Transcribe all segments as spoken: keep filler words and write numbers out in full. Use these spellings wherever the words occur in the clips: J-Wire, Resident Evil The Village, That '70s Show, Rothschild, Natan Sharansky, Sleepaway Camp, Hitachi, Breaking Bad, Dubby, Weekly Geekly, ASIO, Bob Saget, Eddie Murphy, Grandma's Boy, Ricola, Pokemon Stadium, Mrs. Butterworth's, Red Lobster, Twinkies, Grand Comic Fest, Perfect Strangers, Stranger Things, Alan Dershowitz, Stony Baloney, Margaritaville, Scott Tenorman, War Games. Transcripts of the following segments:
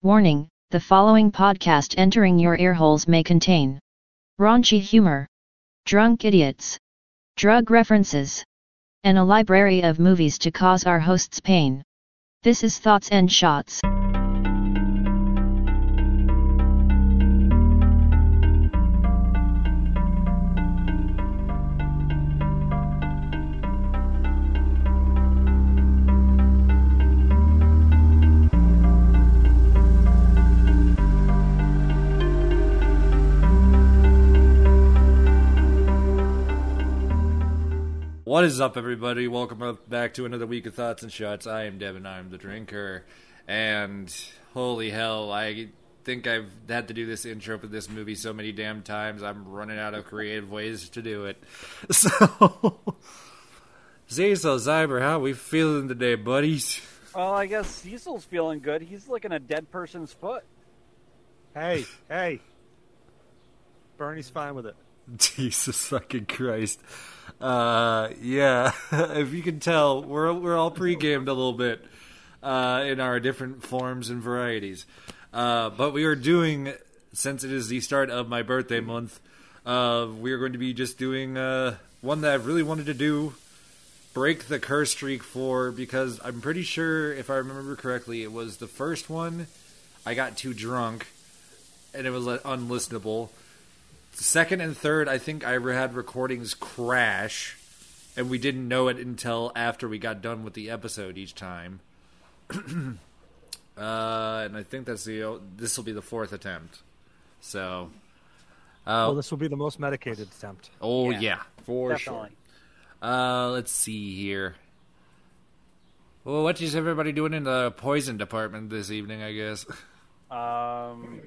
Warning, the following podcast entering your earholes may contain raunchy humor, drunk idiots, drug references, and a library of movies to cause our hosts pain. This is Thoughts and Shots. What is up, everybody? Welcome back to another week of Thoughts and Shots. I am Devin, I'm the Drinker, and holy hell, I think I've had to do this intro for this movie so many damn times, I'm running out of creative ways to do it. So, Cecil, Zyber, how we feeling today, buddies? Well, I guess Cecil's feeling good. He's licking a dead person's foot. Hey, hey. Bernie's fine with it. Jesus fucking Christ. Uh, yeah, if you can tell, we're we're all pre-gamed a little bit uh, in our different forms and varieties. Uh, but we are doing, since it is the start of my birthday month, uh, we are going to be just doing uh, one that I've really wanted to do, break the curse streak for, because I'm pretty sure, if I remember correctly, it was the first one I got too drunk, and it was unlistenable. Second and third, I think I had recordings crash, and we didn't know it until after we got done with the episode each time. uh, and I think that's the this will be the fourth attempt. So, uh, well, this will be the most medicated attempt. Oh yeah, yeah for definitely. Sure. Uh, let's see here. Well, what is everybody doing in the poison department this evening? I guess. Um.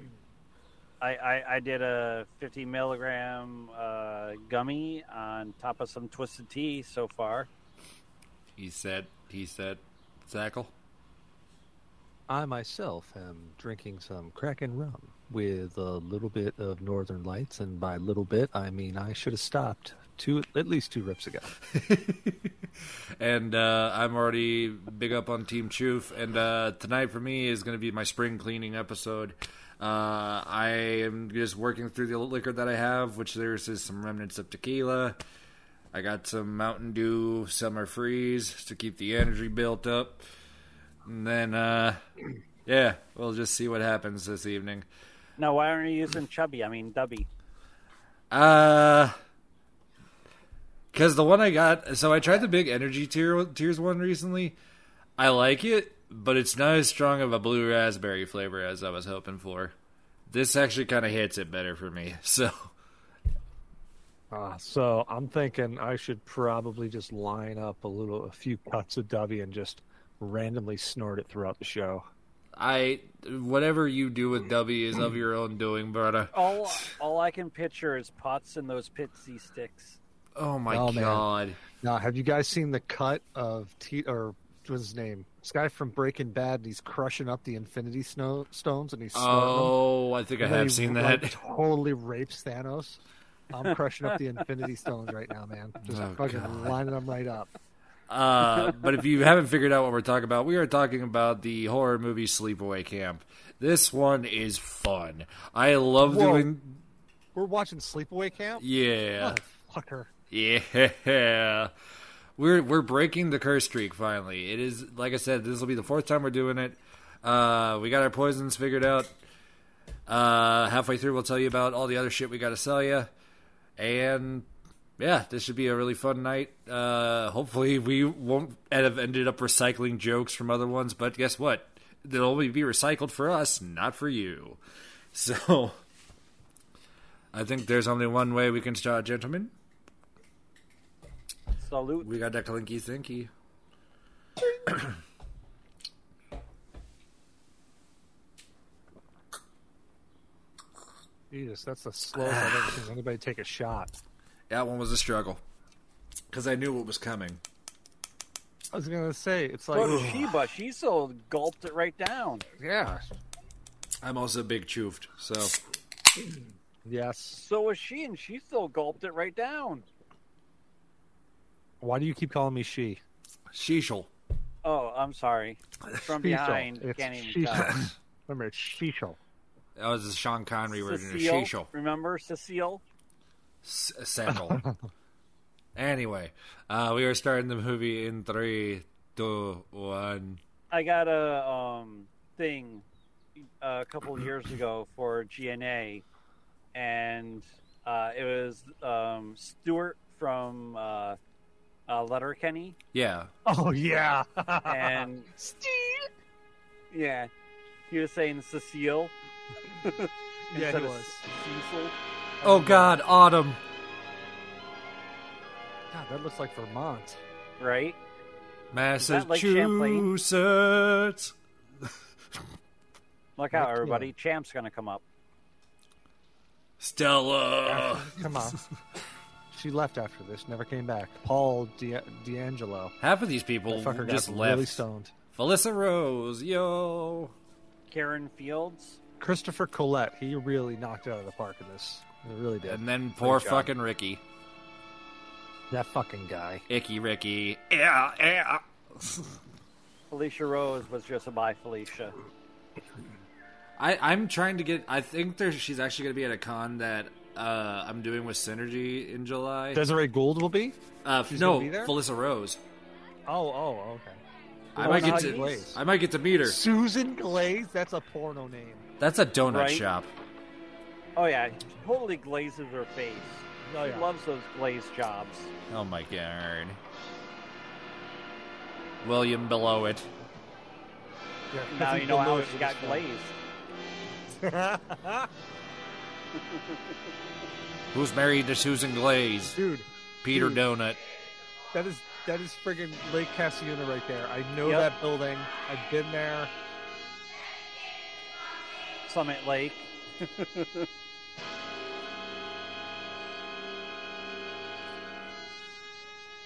I, I, I did a fifty milligram uh, gummy on top of some twisted tea so far. He said, he said, Zackle. I myself am drinking some Kraken rum with a little bit of Northern Lights, and by little bit, I mean I should have stopped two at least two rips ago. and uh, I'm already big up on Team Choof, and uh, tonight for me is going to be my spring cleaning episode. Uh, I am just working through the liquor that I have, which there's is some remnants of tequila. I got some Mountain Dew Summer Freeze to keep the energy built up. And then, uh, yeah, we'll just see what happens this evening. Now, why aren't you using Chubby? I mean, Dubby. Uh, because the one I got, so I tried the big energy tier, tiers one recently. I like it. But it's not as strong of a blue raspberry flavor as I was hoping for. This actually kind of hits it better for me. So uh, so I'm thinking I should probably just line up a little, a few cuts of Dubby and just randomly snort it throughout the show. I Whatever you do with Dubby is of your own doing, brother. All, all I can picture is pots and those pitsy sticks. Oh, my oh, God. Man. Now, have you guys seen the cut of... T- or What's his name? This guy from Breaking Bad, and he's crushing up the Infinity Snow Stones, and he's oh, I think I have seen that. Totally rapes Thanos. I'm crushing up the Infinity Stones right now, man. Just oh, fucking God. Lining them right up. Uh, but if you haven't figured out what we're talking about, we are talking about the horror movie Sleepaway Camp. This one is fun. I love Whoa. doing. We're watching Sleepaway Camp? Yeah, fucker. Yeah. We're we're breaking the curse streak finally. It is, like I said, this will be the fourth time we're doing it. Uh, we got our poisons figured out. Uh, halfway through, we'll tell you about all the other shit we got to sell you. And, yeah, this should be a really fun night. Uh, hopefully we won't have ended up recycling jokes from other ones. But guess what? They'll only be recycled for us, not for you. So, I think there's only one way we can start, gentlemen. Salute. We got that clinky thinky. Jesus, that's the slowest I've ever seen anybody take a shot. That one was a struggle. Because I knew what was coming. I was going to say, it's like... Go to Sheba. She so gulped it right down. Yeah. I'm also big choofed, so... Yes. So was she, and she still gulped it right down. Why do you keep calling me she? Sheeshal. Oh, I'm sorry. From behind, can't even tell. Remember, it's Cecil. That was the Sean Connery version of Cecil. Remember Cecil? Cecil. Anyway, uh, we are starting the movie in three, two, one. I got a um, thing a couple of years ago for G N A, and uh, it was um, Stuart from uh, uh, Letterkenny. Yeah. Oh, yeah. And Steve. Yeah. He was saying Cecil. Yeah, he was. Cecil. Oh, God, Autumn. God, that looks like Vermont. Right? Massachusetts. Like Look out, everybody. Yeah. Champ's going to come up. Stella. Come on. She left after this, never came back. Paul Di- D'Angelo. Half of these people fucker just got left. Really stoned. Felissa Rose, yo. Karen Fields. Christopher Collette. He really knocked it out of the park in this. He really did. And then poor Great fucking job. Ricky. That fucking guy. Icky Ricky. Yeah, yeah. Felicia Rose was just a bye Felicia. I, I'm trying to get... I think there's, she's actually going to be at a con that uh, I'm doing with Synergy in July. Desiree Gould will be? Uh, no, be there? Felissa Rose. Oh, oh, okay. I might, get to, I might get to meet her. Susan Glaze? That's a porno name. That's a donut right? shop. Oh, yeah. Totally glazes her face. Oh, yeah. She loves those glaze jobs. Oh, my God. William below it. Yeah, now you know how she got glazed. Who's married to Susan Glaze? Dude. Peter dude. Donut. That is that is friggin' Lake Cassiuna right there. I know yep. that building. I've been there. Summit Lake.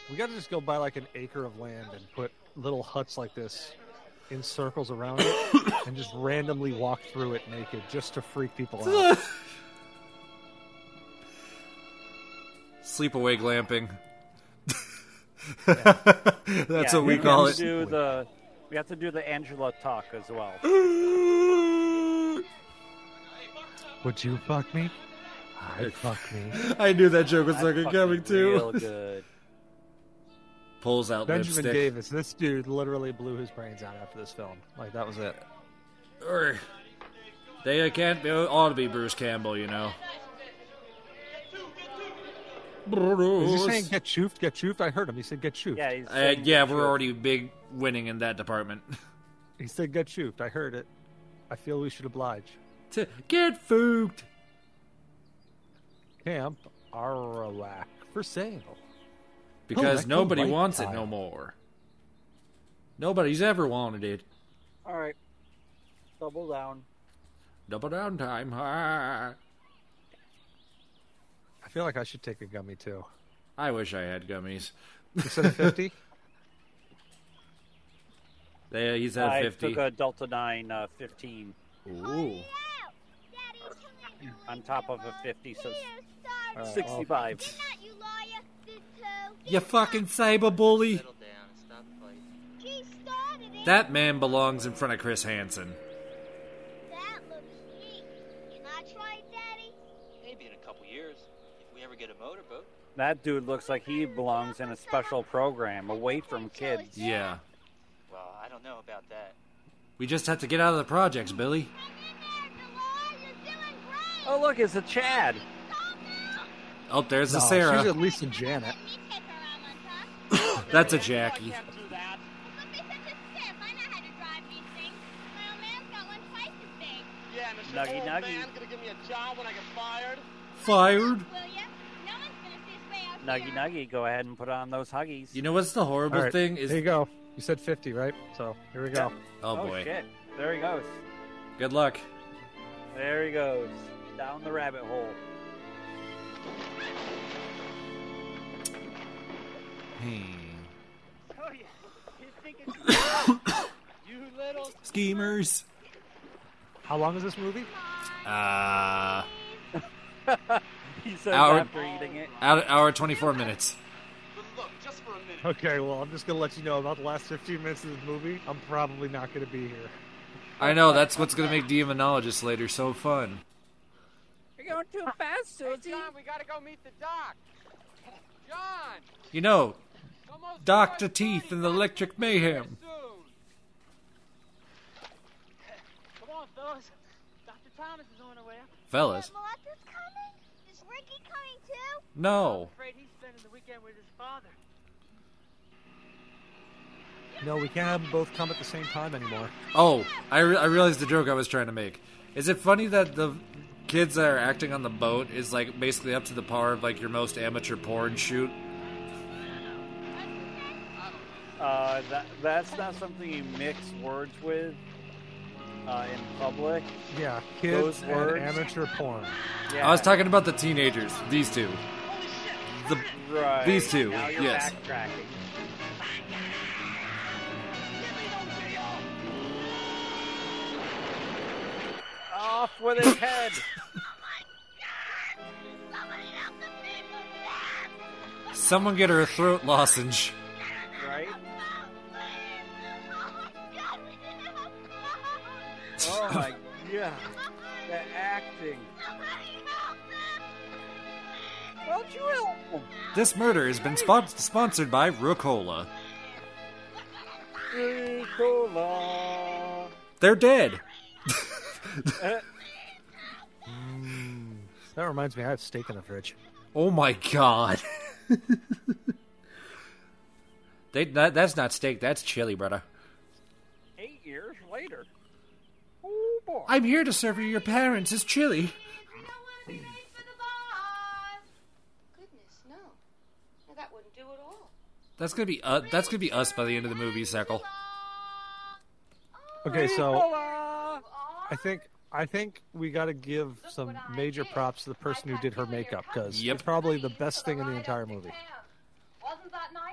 We got to just go buy like an acre of land and put little huts like this in circles around it and just randomly walk through it naked just to freak people out. Sleepaway glamping. Yeah. That's yeah, what we, we call it. Do the, we have to do the Angela talk as well. Would you fuck me? I'd fuck me. I knew that joke was fucking coming too. Real good. Pulls out Benjamin lipstick. Davis. This dude literally blew his brains out after this film. Like, that was it. Or, they can't be, ought to be Bruce Campbell, you know. Is he saying get choofed, get choofed? I heard him. He said get choofed. Yeah, he's uh, yeah we're choofed. Already big winning in that department. He said get choofed. I heard it. I feel we should oblige. To get foofed. Camp Arawak for sale. Because oh, nobody wants time. It no more. Nobody's ever wanted it. All right. Double down. Double down time. Ah. I feel like I should take a gummy, too. I wish I had gummies. Instead of fifty? Yeah, he's at fifty. I took a Delta nine uh, fifteen. Ooh. On top of a fifty, so uh, sixty-five. Oh. You fucking cyber bully! That man belongs in front of Chris Hansen. That looks neat. You not tried, Daddy? Maybe in a couple years, if we ever get a motorboat. That dude looks like he belongs in a special program, away from kids. Yeah. Well, I don't know about that. We just have to get out of the projects, Billy. Oh look, it's a Chad. Oh, there's no, a Sarah. She's at least a Janet. That's a Jackie. Nuggy, nuggy. Fired? Nuggy, nuggy. Go ahead and put on those huggies. You know what's the horrible right, thing? Is... Here you go. You said fifty, right? So, here we go. Oh, boy. Oh, shit. There he goes. Good luck. There he goes. Down the rabbit hole. Schemers. How long is this movie? Uh, he said hour, after eating it. Hour twenty-four minutes. Look, just for a minute. Okay, well, I'm just gonna let you know about the last fifteen minutes of this movie. I'm probably not gonna be here. I know, that's what's going to make Demonologist later so fun. You're going too fast, Susie. Hey, John, we got to go meet the doc. John! You know, Doctor Teeth and the Electric Mayhem. Come on, fellas. Doctor Thomas is on the way. Fellas? Melessa's coming? Is Ricky coming too? No. I'm afraid he's spending the weekend with his father. No, we can't have them both come at the same time anymore. Oh, I, re- I realized the joke I was trying to make. Is it funny that the kids that are acting on the boat is, like, basically up to the par of, like, your most amateur porn shoot? Uh, that, that's not something you mix words with uh, in public. Yeah, kids Those words. and amateur porn. Yeah. I was talking about the teenagers. These two. The, right. These two, now you're yes. backtracking. Off with his head! Oh my God! Somebody help the people back! Someone get her a throat lozenge. Right? Oh my God! We didn't have a phone! Oh my God! The acting! Somebody help them! Won't you help? This murder has been spon- sponsored by Ricola. Ricola. They're dead. That reminds me, I have steak in the fridge. Oh my God. they that, That's not steak, that's chili, brother. Eight years later. Oh boy. I'm here to serve you your parents. It's chili. I don't want to be late for the bar. Goodness, no. No, that wouldn't do at all. That's going to be uh, that's gonna be us by the end of the movie, Sackle. Okay, so... I think I think we got to give some major props to the person who did her makeup, because yep. it's probably the best thing in the entire movie.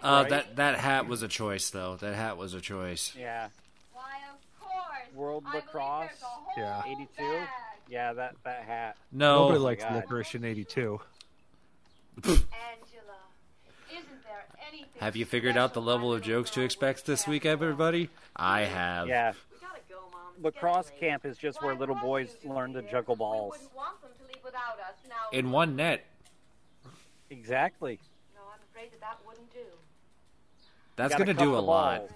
Uh, right? that, that hat was a choice, though. That hat was a choice. Yeah. Why, of course. World Lacrosse. Yeah. eighty-two Yeah, that, that hat. No. Nobody likes oh licorice in eighty-two Angela, isn't there anything? Have you figured out the level of jokes to expect this week, everybody? I have. Yeah. Lacrosse camp is just where little boys learn to juggle balls. In one net. Exactly. No, I'm afraid that that wouldn't do. That's going to do a lot.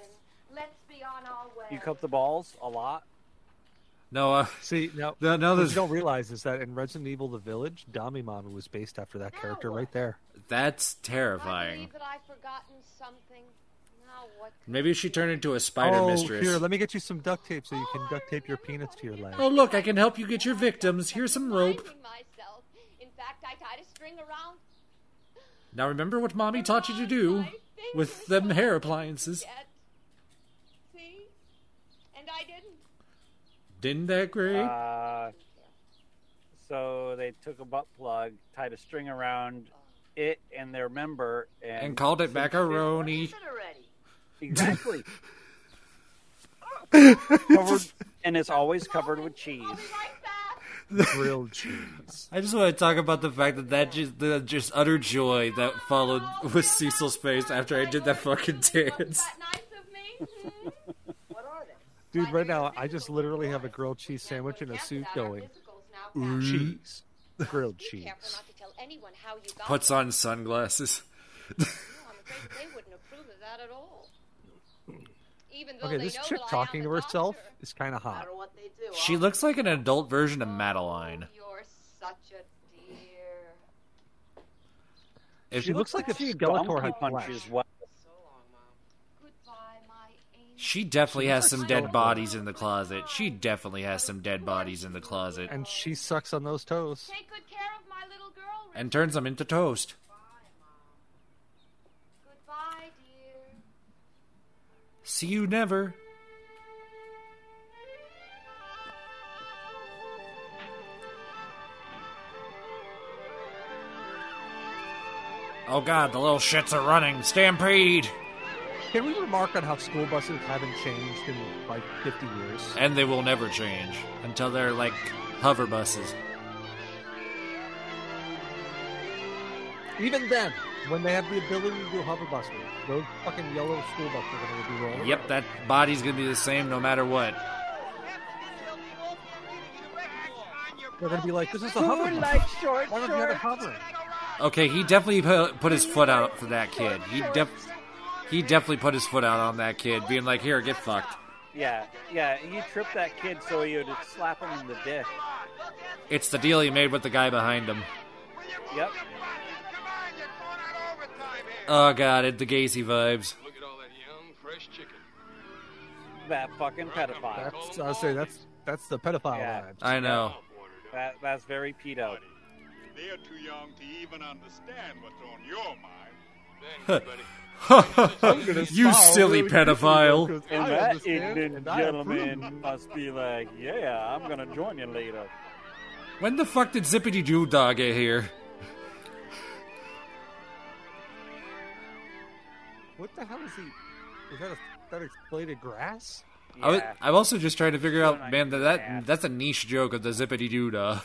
You cup the balls a lot? No, uh, see, now, no, no, what you don't realize is that in Resident Evil The Village, Damimon was based after that character right there. That's terrifying. I believe that I've forgotten something. Maybe she turned into a spider oh, mistress. Here, let me get you some duct tape so you can duct tape your peanuts to your leg. Oh, look, I can help you get your victims. Here's some rope. In fact, I tied a string around. Now remember what Mommy taught you to do with them hair appliances. See? And I didn't. Didn't that great? Uh, so they took a butt plug, tied a string around it and their member. And, and called it macaroni. Exactly. covered, and it's always covered with cheese. Grilled cheese. I just want to talk about the fact that that just, the just utter joy that followed with Cecil's face after I did that fucking dance. Dude, right now, I just literally have a grilled cheese sandwich and a soup going. Mm. Cheese. Grilled cheese. Puts on sunglasses. Okay, this chick talking to herself is kind of hot. She looks like an adult version of Madeline. You're such a dear. If she, she looks, looks like a Skeletor had punches. Well. She definitely has some dead bodies in the closet. She definitely has some dead bodies in the closet. And she sucks on those toes. Take good care of my little girl. And turns them into toast. See you never. Oh God, the little shits are running. Stampede! Can we remark on how school buses haven't changed in like fifty years? And they will never change until they're like hover buses. Even then, when they have the ability to do hover buses, those fucking yellow school buses are going to be rolling. Yep, that body's going to be the same no matter what. They're going to be like, this is the hover. Who likes short shorts? Okay, he definitely put his foot out for that kid. He def he definitely put his foot out on that kid, being like, here, get fucked. Yeah, yeah, he tripped that kid so he would slap him in the dick. It's the deal he made with the guy behind him. Yep. Oh, God, it, the Gacy vibes. Look at all that young, fresh chicken. That fucking pedophile. That's, I was saying, that's, that's the pedophile yeah. vibes. I know. That, that's very pedo. They're too young to even understand what's on your mind. Then, buddy, you silly pedophile. And that ignorant gentleman must be like, yeah, I'm going to join you later. When the fuck did Zippity Doo Dog get here? What the hell is he? Is that a, that exploded grass? Yeah. I was, I'm also just trying to figure out, like, man, that, that that's a niche joke of the Zippity Doo Dog.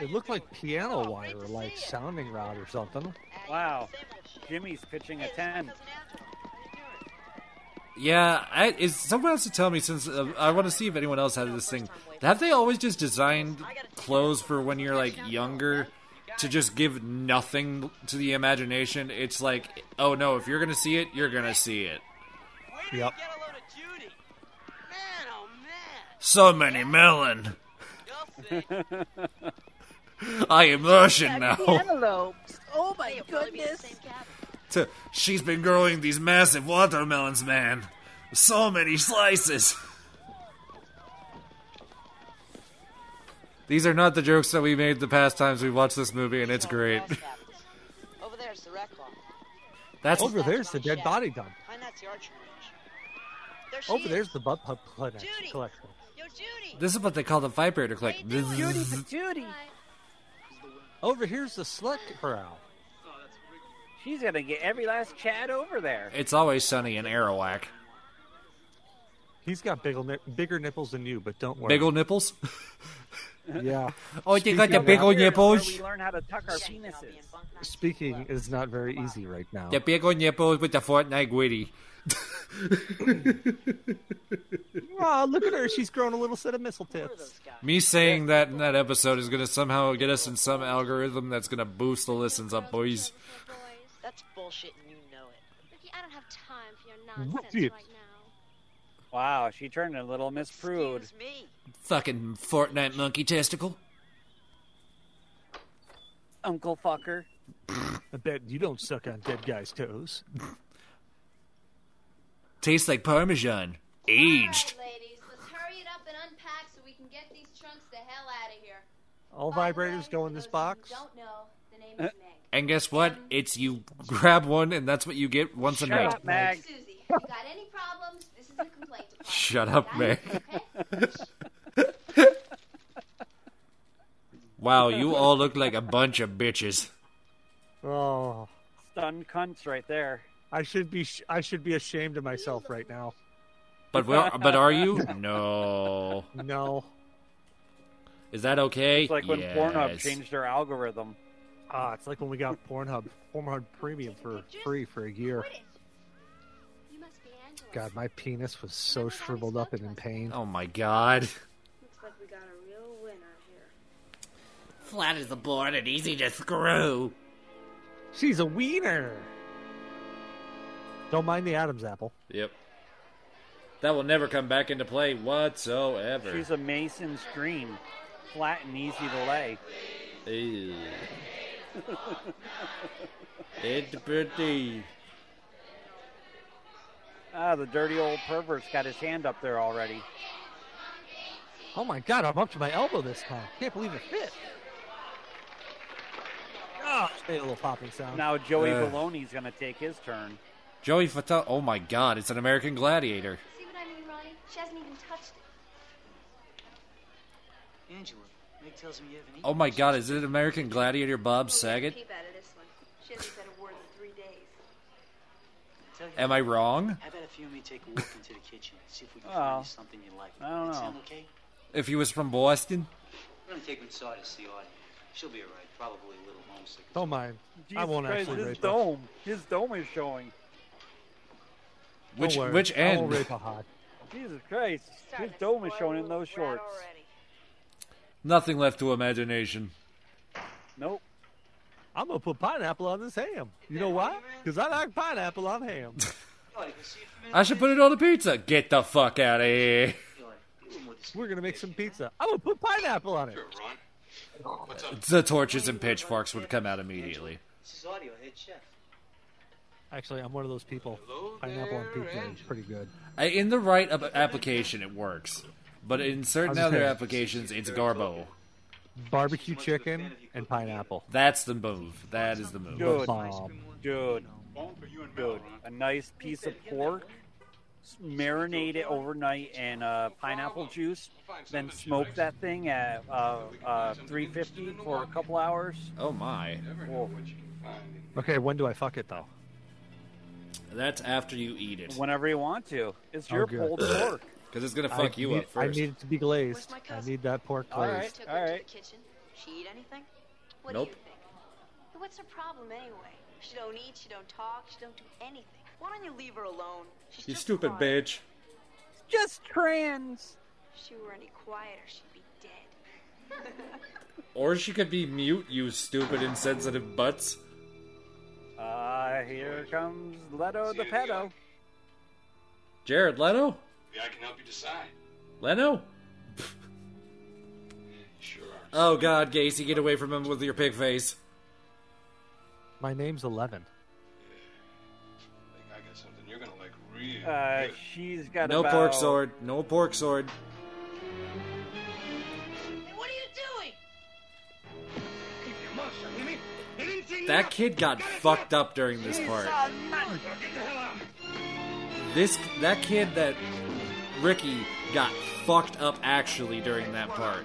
It looked like piano wire, like sounding rod or something. Wow. Jimmy's pitching a ten. Yeah, I, is someone else to tell me, since uh, I want to see if anyone else has this thing. Have they always just designed clothes for when you're, like, younger to just give nothing to the imagination? It's like, oh, no, if you're going to see it, you're going to see it. Yep. So many melon. I am Russian now. Cantaloupes. Oh my goodness. To, she's been growing these massive watermelons, man. So many slices. These are not the jokes that we made the past times we watched this movie, and it's great. Over there's the wreck lot. That's over there's the dead body dump. Over there's the butt pup collection. This is what they call the vibrator collection. Judy, Judy. Over here's the slut corral. She's gonna get every last Chad over there. It's always sunny in Arawak. He's got big nip bigger nipples than you, but don't worry. Big ol' nipples? Yeah. Oh, they got the big ol' nipples? We learn how to tuck our penises. Speaking is not very easy right now. The big ol' nipples with the Fortnite witty. Wow, look at her. She's grown a little set of missile tits. Me saying that in that episode is going to somehow get us in some algorithm that's going to boost the listens up, boys. That's bullshit and you know it. Ricky, I don't have time for your nonsense right now. Wow, she turned a little Miss Prude. Fucking Fortnite monkey testicle. Uncle fucker. I bet you don't suck on dead guys' toes. Tastes like Parmesan. Aged. All right, ladies, let's hurry it up and unpack so we can get these trunks the hell out of here. All vibrators go in this box. Don't know. The name is Meg. And guess what? It's you grab one and that's what you get once a night. Shut up, Meg. Susie, if you got any problems, this is a complaint department. Shut up, Meg. Wow, you all look like a bunch of bitches. Oh. Stunned cunts right there. I should be sh I should be ashamed of myself right now. But well, but are you? No. No. Is that okay? It's like when yes. Pornhub changed their algorithm. Ah, it's like when we got Pornhub Pornhub Premium for free for a year. God, my penis was so shriveled up and in pain. Oh my God. Looks like we got a real winner here. Flat as a board and easy to screw. She's a wiener. Don't mind the Adam's apple. Yep. That will never come back into play whatsoever. She's a Mason's dream. Flat and easy to lay. Ew. It's pretty. Ah, the dirty old pervert's got his hand up there already. Oh my God, I'm up to my elbow this time. Can't believe it fit. Ah, oh, made a little popping sound. Now Joey uh. Baloney's going to take his turn. Joey Fatale, oh my God, it's an American Gladiator. See what I mean, Ronnie? She hasn't even touched it. Angela, Meg tells me you haven't eaten. Oh my God, is it American Gladiator Bob Saget? Keep out of this one. She hasn't been a word in three days. Am I wrong? How about if you and me take a walk into the kitchen and see if we can find something you like? I don't know. Okay? If he was from Boston? We're going to take him inside to see Audie. She'll be all right, probably a little homesick. Don't mind. I won't actually rape her. His dome is showing. Which which end? Jesus Christ! His dome is shown in those shorts. Nothing left to imagination. Nope. I'm going to put pineapple on this ham. You know why? Because I like pineapple on ham. I should put it on the pizza. Get the fuck out of here. We're going to make some pizza. I'm going to put pineapple on it. The torches and pitchforks would come out immediately. This is audio, head chef. Actually, I'm one of those people. Pineapple on pizza is pretty good. In the right application, it works. But in certain other applications, it's garbo. Barbecue chicken and pineapple. That's the move. That is the move. Dude, dude, dude. A nice piece of pork, marinate it overnight in uh, pineapple juice, then smoke that thing at uh, uh, three fifty for a couple hours. Oh, my. Whoa. Okay, when do I fuck it, though? That's after you eat it. Whenever you want to. It's your pulled pork. Because it's going to fuck I you need, up first. I need it to be glazed. I need that pork glazed. All right, took all her right. To the kitchen. She eat anything? What nope. do you think? What's her problem anyway? She don't eat, she don't talk, she don't do anything. Why don't you leave her alone? She's you stupid quiet. Bitch. Just trans. If she were any quieter, she'd be dead. Or she could be mute, you stupid insensitive butts. Uh, here comes Leto the pedo. Jared Leto? Yeah, I can help you decide. Leno? Sure are. Oh, God, Gacy, get away from him with your pig face. My name's Eleven. Yeah. I, think I got something you're going to like real uh, good. She's got no about... pork sword. No pork sword. Hey, what are you doing? Keep your mouth shut, Jimmy. That kid got fucked up during this part. Get the hell out. This, that kid that... Ricky got fucked up actually during that part.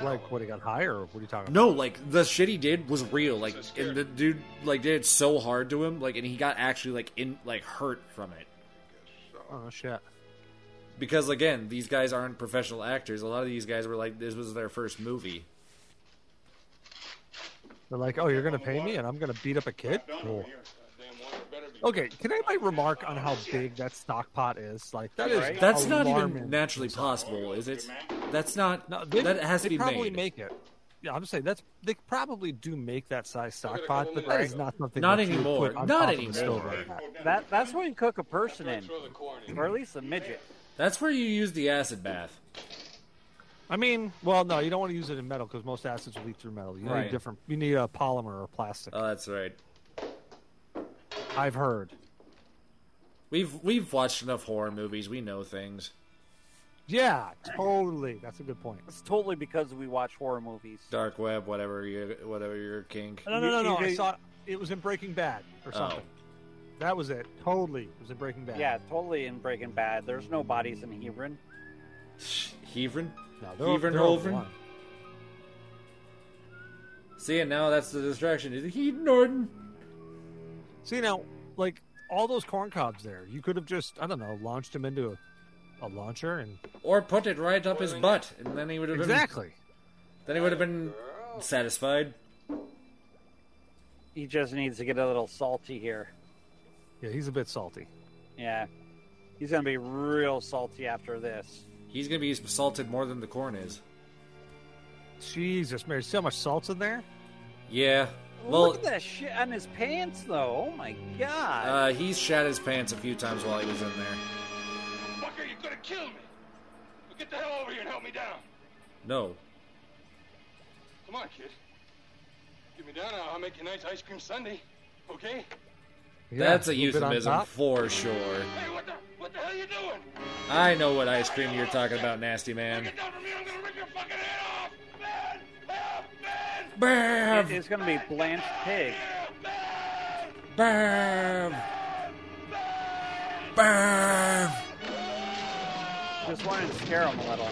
Like what he got higher? What are you talking about? No, like the shit he did was real. Like so and the dude like did it so hard to him, like and he got actually like in like hurt from it. Oh shit. Because again, these guys aren't professional actors. A lot of these guys were like this was their first movie. They're like, "Oh, you're going to pay me and I'm going to beat up a kid?" Cool. Okay, can I make a remark on how big that stock pot is? Like that is that's not even naturally possible, is it? That's not no, they, that has to be made. They probably make it. Yeah, I'm saying that's they probably do make that size stock pot, but that is not something. Not anymore. Not anymore. That that's where you cook a person in, or at least a midget. That's where you use the acid bath. I mean, well, no, you don't want to use it in metal because most acids will leak through metal. You need different. You need a polymer or plastic. Oh, that's right. I've heard. We've we've watched enough horror movies. We know things. Yeah, totally. That's a good point. It's totally because we watch horror movies. Dark web, whatever you, whatever your kink. No, no, no, no. I saw it was in Breaking Bad or something. Oh. That was it. Totally, it was in Breaking Bad. Yeah, totally in Breaking Bad. There's no bodies in Hebron. Hebron? No, Hebron, Holden. See, and now that's the distraction. Is it Hebron Norton? See, now, like, all those corn cobs there, you could have just, I don't know, launched him into a, a launcher and... Or put it right up his butt, and then he would have exactly. been... Exactly. Then he would have been satisfied. He just needs to get a little salty here. Yeah, he's a bit salty. Yeah. He's going to be real salty after this. He's going to be salted more than the corn is. Jesus, Mary, so much salt in there? Yeah. Well, look at that shit on his pants, though. Oh, my God. Uh, he's shat his pants a few times while he was in there. Fucker, you're gonna kill me. Well, get the hell over here and help me down. No. Come on, kid. Get me down, I'll make you a nice ice cream sundae. Okay? Yeah, that's a euphemism for sure. Hey, what the, what the hell are you doing? I know what ice cream you're talking about, nasty man. Get down from me, I'm gonna rip your fucking head off! Man! Help! Bev. It's going to be blanched pig. Bev. Bev. Just wanted to scare him a little.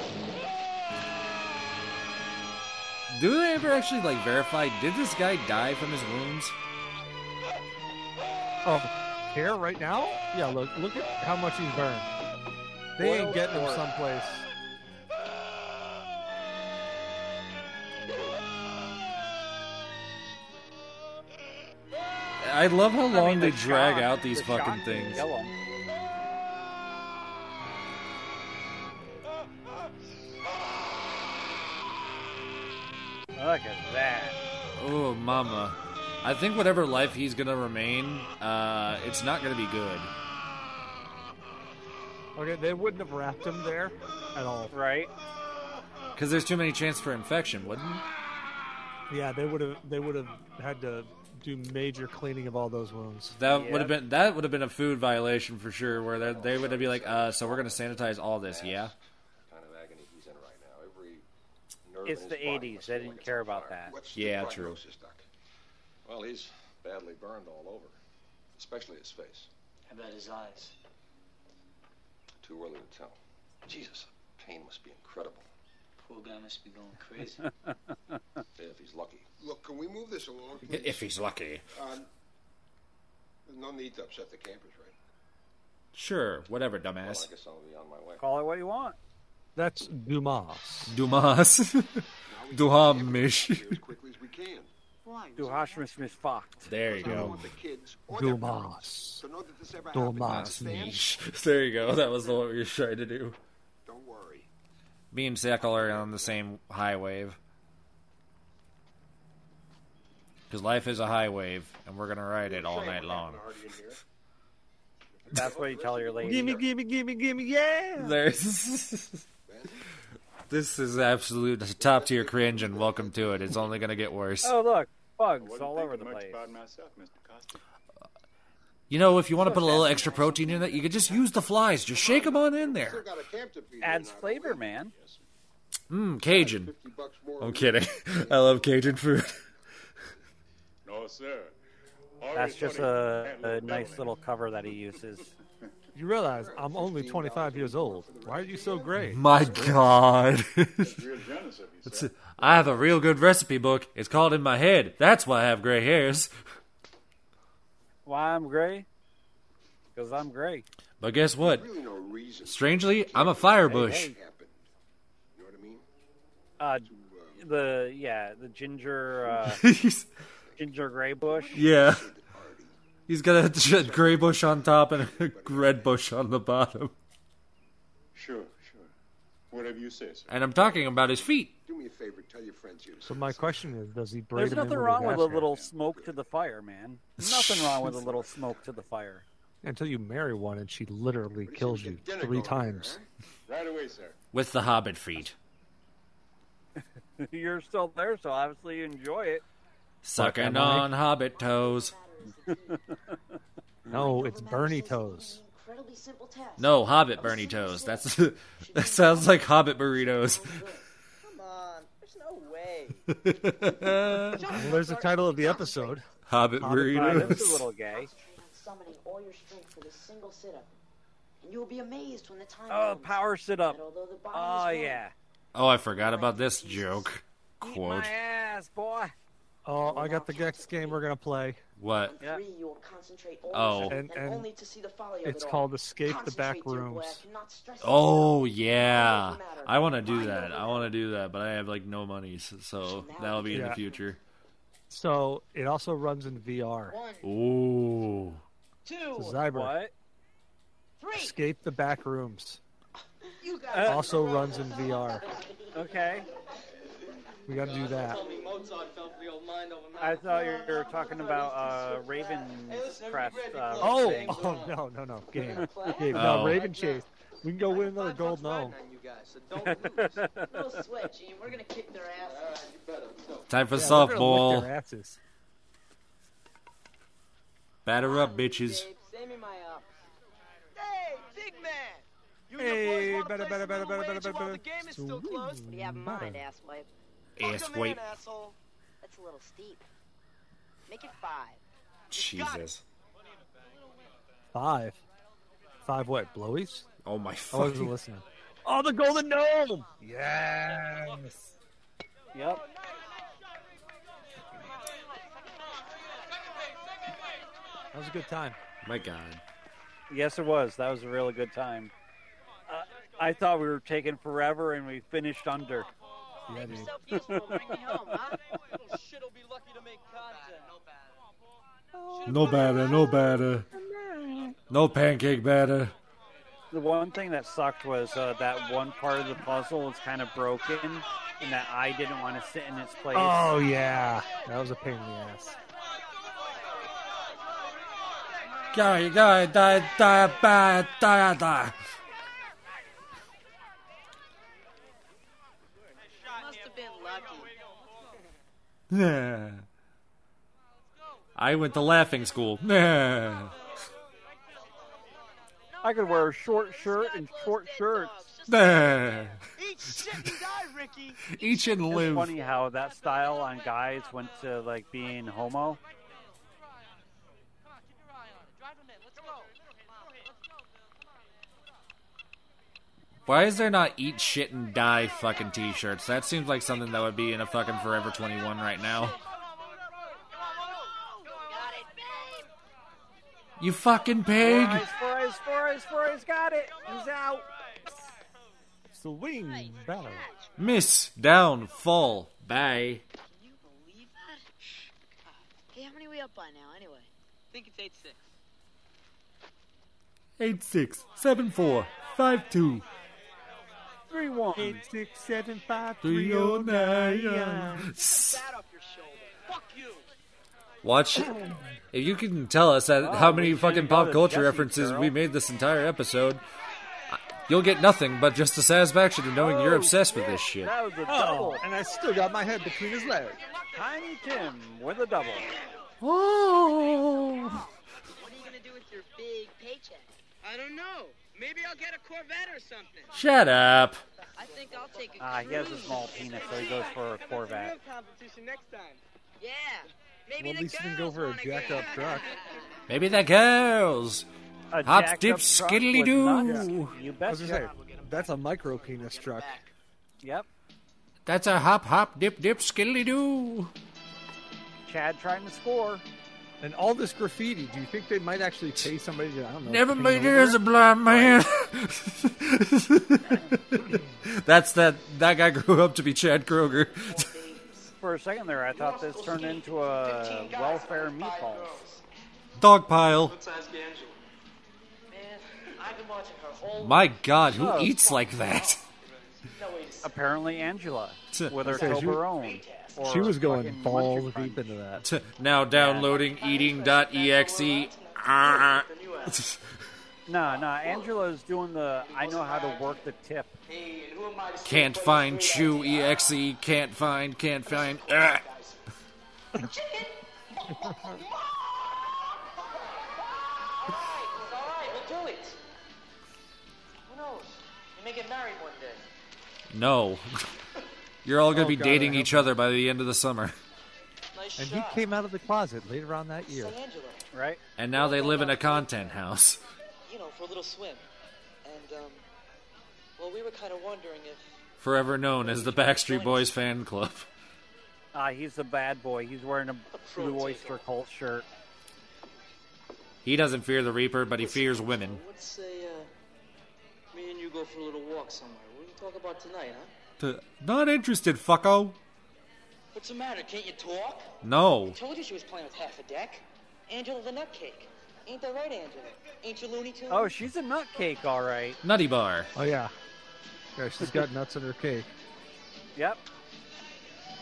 Do they ever actually like verify? Did this guy die from his wounds? Oh, here right now? Yeah, look, look at how much he's burned. They ain't getting him someplace. I love how long I mean, the they drag shot, out these the fucking things. Yellow. Look at that. Oh, mama. I think whatever life he's going to remain, uh, it's not going to be good. Okay, they wouldn't have wrapped him there at all. Right. Because there's too many chances for infection, wouldn't Yeah, they would have They would have had to do major cleaning of all those wounds. That yep. would have been That would have been a food violation for sure, where they would have been like, uh, so we're going to sanitize all this, yeah? It's the eighties. They didn't care about that. Yeah, true. Well, he's badly burned all over, especially his face. How about his eyes? Too early to tell. Jesus, the pain must be incredible. Poor guy must be going crazy. If he's lucky. Look, can we move this along, please? If he's lucky. Uh, no need to upset the campers, right? Sure, whatever, dumbass. Well, I guess I'll be on my way. Call it what you want. That's Dumas. Dumas. Duhamish. As quickly as we can. There you go. Dumas. Dumas. There you go. That was what we were trying to do. Don't worry. Me and Sackle are on the same high wave. Because life is a high wave, and we're going to ride it all night long. That's what you tell your lady. Gimme, gimme, gimme, gimme, yeah! There's... This is absolute top-tier cringe, and welcome to it. It's only going to get worse. Oh, look. Bugs all over the place. Myself, Mister You know, if you want to put a little extra protein in that, you could just use the flies. Just shake them on in there. Adds flavor, man. Mmm, Cajun. I'm kidding. I love Cajun food. No, sir. That's just a, a nice little cover that he uses. You realize I'm only twenty-five years old. Why are you so gray? My God. That's a, I have a real good recipe book. It's called In My Head. That's why I have gray hairs. Why I'm gray? Because I'm gray. But guess what? Strangely, I'm a fire bush. You know what I mean? Uh, the, yeah, the ginger, uh, ginger gray bush. Yeah. He's got a gray bush on top and a red bush on the bottom. Sure, sure. Whatever you say, sir. And I'm talking about his feet. Do me a favor, tell your friends here. So my question is, does he braid There's nothing wrong with a little smoke to the fire, man. Nothing wrong with a little smoke to the fire. Until you marry one and she literally kills you three times. Right away, sir. With the hobbit feet. You're still there, so obviously you enjoy it. Sucking on hobbit toes. No, it's Bernie Toes. No, Hobbit Bernie Toes. That's that sounds like Hobbit burritos. Come on, there's no way. Well, there's the title of the episode. Hobbit, Hobbit burritos. That's a little gay. Summoning all your strength for this single sit-up, and you'll be amazed when the time. Oh, power sit-up. Oh yeah. Oh, I forgot about this joke. Eat quote. My ass, boy. Oh, I got the next game we're going to play. What? Yeah. Oh. And, and it's called Escape the Back Rooms. Oh, yeah. I want to do that. I want to do that, but I have, like, no monies, so that'll be in yeah. the future. So, it also runs in V R. Ooh. Zyber. What? Escape the Back Rooms. It also runs in V R. Okay. We got to do that. I thought you were talking about uh, Raven Crest. Uh, oh, thing. oh no, no, no, game, game. Oh. No, Raven Chase. We can go win another gold no. Time for yeah, softball. Batter up, bitches. Hey, big man. You hey, boys better, better, better, better, better, better, better. The game is still close. What do you have in mind, asswipe? Asswipe. That's a little steep. Make it five. Jesus. Five? Five what? Blowies? Oh, my fucking... I wasn't listening. Oh, the golden gnome! Yes! Yep. That was a good time. My God. Yes, it was. That was a really good time. Uh, I thought we were taking forever, and we finished under. Yeah, dude. No batter, no batter. No pancake batter. the one thing that sucked was uh, that one part of the puzzle was kind of broken, and that I didn't want to sit in its place. Oh, yeah. That was a pain in the ass. Go, you go, da, da, da, da, da. Nah. I went to laughing school. Nah. I could wear a short shirt and short shirts. Nah. Eat shit and die, Ricky. Eat and live. It's funny how that style on guys went to like being homo. Why is there not eat shit and die fucking t-shirts? That seems like something that would be in a fucking Forever twenty-one right now. You fucking pig! Four eyes, four eyes, four eyes, four eyes, got it! He's out! Swing, battle. Miss, down, fall, bye. Can you believe that? Hey, how many are we up by now, anyway? I think it's eight six. eight six, seven four, five two. Three one eight six seven five three zero nine. That off your shoulder. Fuck you. Watch, if you can tell us that oh, how many fucking pop culture references girl. we made this entire episode, you'll get nothing but just the satisfaction of knowing oh, you're obsessed shit. with this shit. That was a double, oh, and I still got my head between his legs. Tiny Tim with a double. Oh. What are you gonna do with your big paycheck? I don't know. Maybe I'll get a Corvette or something. Shut up. I think I'll take a Ah, uh, he has a small penis, so he goes for a Corvette. Competition next time. Yeah. Maybe well, at least you can go for a jacked-up truck. Maybe the girls. A Hop, dip, skiddly-doo. Yeah. You betcha. Say, that's a micro-penis truck. Yep. That's a hop, hop, dip, dip, skiddly-doo. Chad trying to score. And all this graffiti, do you think they might actually pay somebody to, I don't know. Never made it as a blind man. That's that, that guy grew up to be Chad Kroger. For a second there, I thought this turned into a welfare meatballs. Dog pile. My God, who oh. eats like that? Apparently Angela, with her Toblerone. She was going balls deep into that. Now downloading eating dot E X E. No, no, Angela's doing the I know how to work the tip. Can't find chew E X E. Can't find, can't find. Uh. No. You're all going to be oh, God, dating each other by the end of the summer. And he came out of the closet later on that year. Right? And now they live in a content house. You know, for a little swim. And, um, well, we were kind of wondering if... Forever known as the Backstreet Boys fan club. Ah, uh, he's the bad boy. He's wearing a Blue Oyster Cult shirt. He doesn't fear the Reaper, but he fears women. Let's say, uh, me and you go for a little walk somewhere. What do you talk about tonight, huh? Uh, not interested, fucko. What's the matter? Can't you talk? No. I told you she was playing with half a deck. Angela the nutcake. Ain't that right, Angela? Ain't you Looney Tunes? Oh, she's a nutcake, all right. Nutty bar. Oh, yeah. Yeah, she's got nuts in her cake. Yep.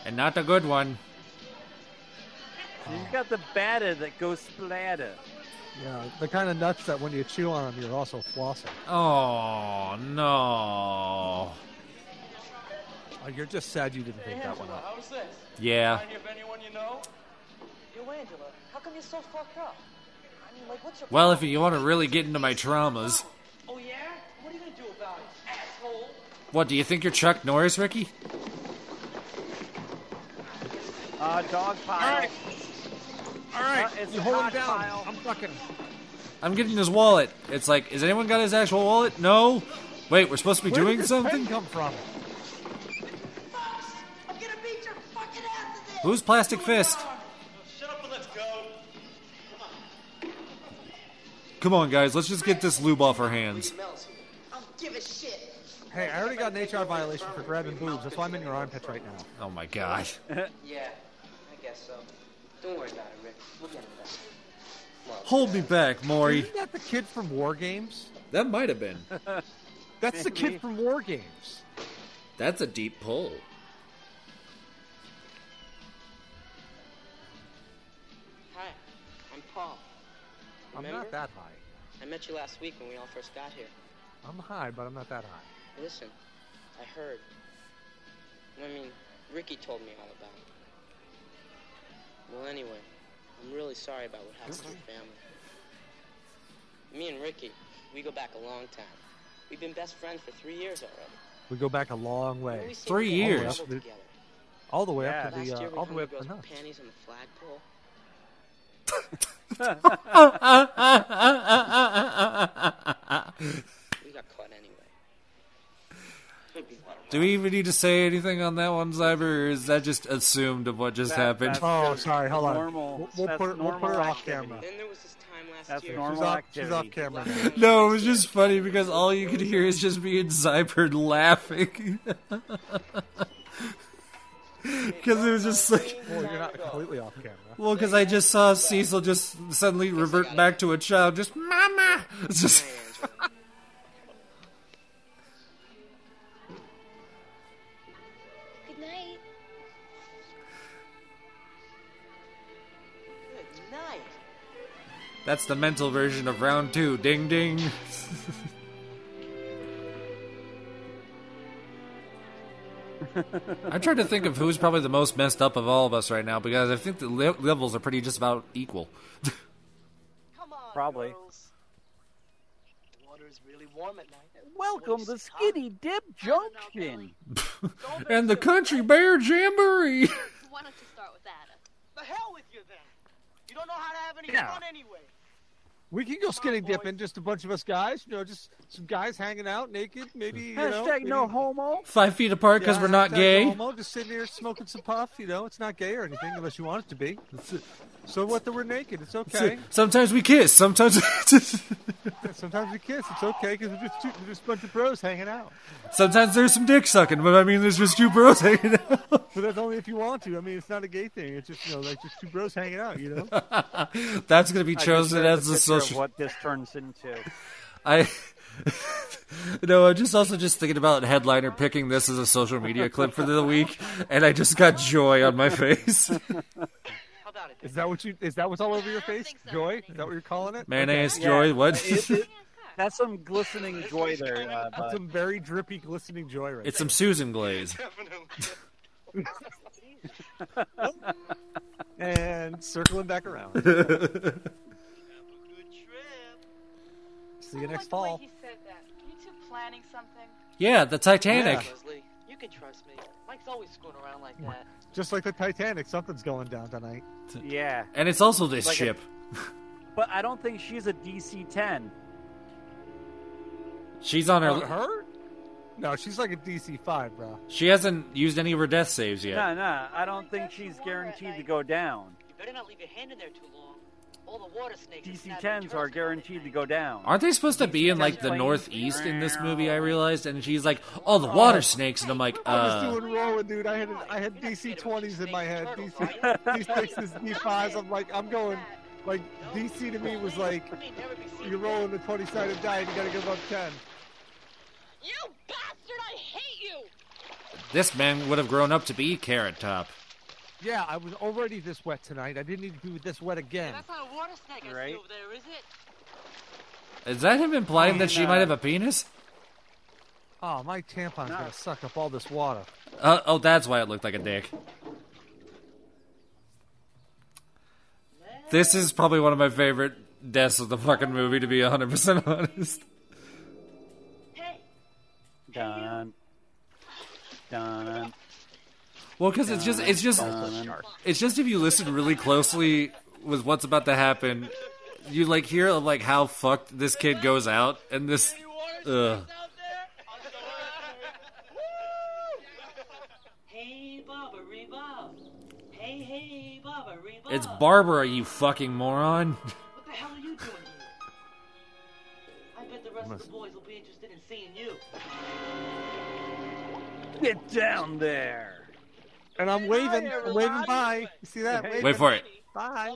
And not a good one. She's got the batter that goes splatter. Yeah, the kind of nuts that when you chew on them, you're also flossing. Oh, no. Oh, you're just sad you didn't hey, pick that one up. How's this? Yeah. Can I give anyone you know? Yo, Angela, how come you're so fucked up? I mean, like, what's your well, problem? If you want to really get into my traumas. Oh, yeah? What are you going to do about it, asshole? What, do you think you're Chuck Norris, Ricky? Uh, dog pile. All right. All right. Uh, you hold him down. Pile. I'm fucking... I'm getting his wallet. It's like, has anyone got his actual wallet? No? Wait, we're supposed to be Where doing something? Where did this pen come from? Who's Plastic Fist? Shut up and let's go. Come on. Come on, guys. Let's just get this lube off our hands. I'll give a shit. Hey, I already got an H R violation for grabbing boobs. That's why I'm in your armpits right now. Oh, my God. Yeah, I guess so. Don't worry about it, Rick. We'll get it done. Hold me back, Maury. Isn't that the kid from War Games? That might have been. That's the kid from War Games. That's a deep pull. Hi, I'm Paul. Remember? I'm not that high. I met you last week when we all first got here. I'm high, but I'm not that high. Listen, I heard. I mean, Ricky told me all about it. Well, anyway, I'm really sorry about what happened to your family. Me and Ricky, we go back a long time. We've been best friends for three years already. We go back a long way. Well, three years. All the way up to the all the way up to nuts. Panties on the flagpole. We got caught anyway. Do we even need to say anything on that one, Zyber, or is that just assumed of what just that, happened? Oh, sorry. Hold on. Normal, we'll, we'll, put it, we'll put her off camera. Then there was this time last that's year. Normal off, she's off camera. No, it was just funny because all you could hear is just me and Zyber laughing. Because it was just like... Well, you're not completely off camera. Well, because I just saw Cecil just suddenly revert back to a child. Just, Mama! It's just... Good night. Good night. That's the mental version of round two. Ding, ding. I'm trying to think of who's probably the most messed up of all of us right now, because I think the le- levels are pretty just about equal. Come on, probably. Girls. The water is really warm at night. Welcome to Skinny Dip Junction and the Country Bear Jamboree. Why don't you start with that? The hell with you then. You don't know how to have any yeah. fun anyway. We can go skinny dipping, just a bunch of us guys. You know, just some guys hanging out naked, maybe, you know. Hashtag no homo. Five feet apart because yeah, we're not gay. No homo, just sitting here smoking some puff, you know. It's not gay or anything unless you want it to be. So what that we're naked, it's okay. Sometimes we kiss. Sometimes Sometimes we kiss. It's okay because we're just, two, we're just a bunch of bros hanging out. Sometimes there's some dick sucking, but I mean there's just two bros hanging out. But that's only if you want to. I mean, it's not a gay thing. It's just, you know, like just two bros hanging out, you know. That's going to be chosen as the social... Of what this turns into. I no, I'm just also just thinking about headliner picking this as a social media clip for the week, and I just got joy on my face. How about it? Is that what you? Is that what's all over your face? So, joy? Is that what you're calling it? Mayonnaise okay. Joy? Yeah. What? It, it, that's some glistening joy there. Uh, that's some very drippy glistening joy. Right. It's there. Some Susan Glaze. And circling back around. See you next fall. He said that. You two planning something? Yeah, the Titanic. Yeah. You can trust me. Mike's always screwing around like that. Just like the Titanic, something's going down tonight. Yeah. And it's also this like ship. A... But I don't think she's a D C ten. She's on her... On her? No, she's like a D C five, bro. She hasn't used any of her death saves yet. No, no. I don't think she's guaranteed to go down. You better not leave your hand in there too long. D C tens are guaranteed to go down. Aren't they supposed to be in like the northeast in this movie? I realized, and she's like, "Oh, the water snakes," and I'm like, uh... "I was doing wrong, dude. I had I had D C twenties in my head, D C sixes, D fives. I'm like, I'm going like D C to me was like, you're rolling the twenty-sided die, and you gotta give up ten. You bastard! I hate you. This man would have grown up to be Carrot Top. Yeah, I was already this wet tonight. I didn't need to be this wet again. Yeah, that's not a water snake I right? see over there, is it? Is that him implying I mean, that she uh, might have a penis? Oh, my tampon's no. gonna suck up all this water. Uh, oh, that's why it looked like a dick. This is probably one of my favorite deaths of the fucking movie, to be one hundred percent honest. Hey. Dun. Dun. Well, because it's just, it's just, it's just if you listen really closely with what's about to happen, you like hear of like how fucked this kid goes out and this. Ugh. It's Barbara, you fucking moron. What the hell are you doing here? I bet the rest of the boys will be interested in seeing you. Get down there. And I'm waving, hi, waving bye. You see that? Waving. Wait for it. Bye.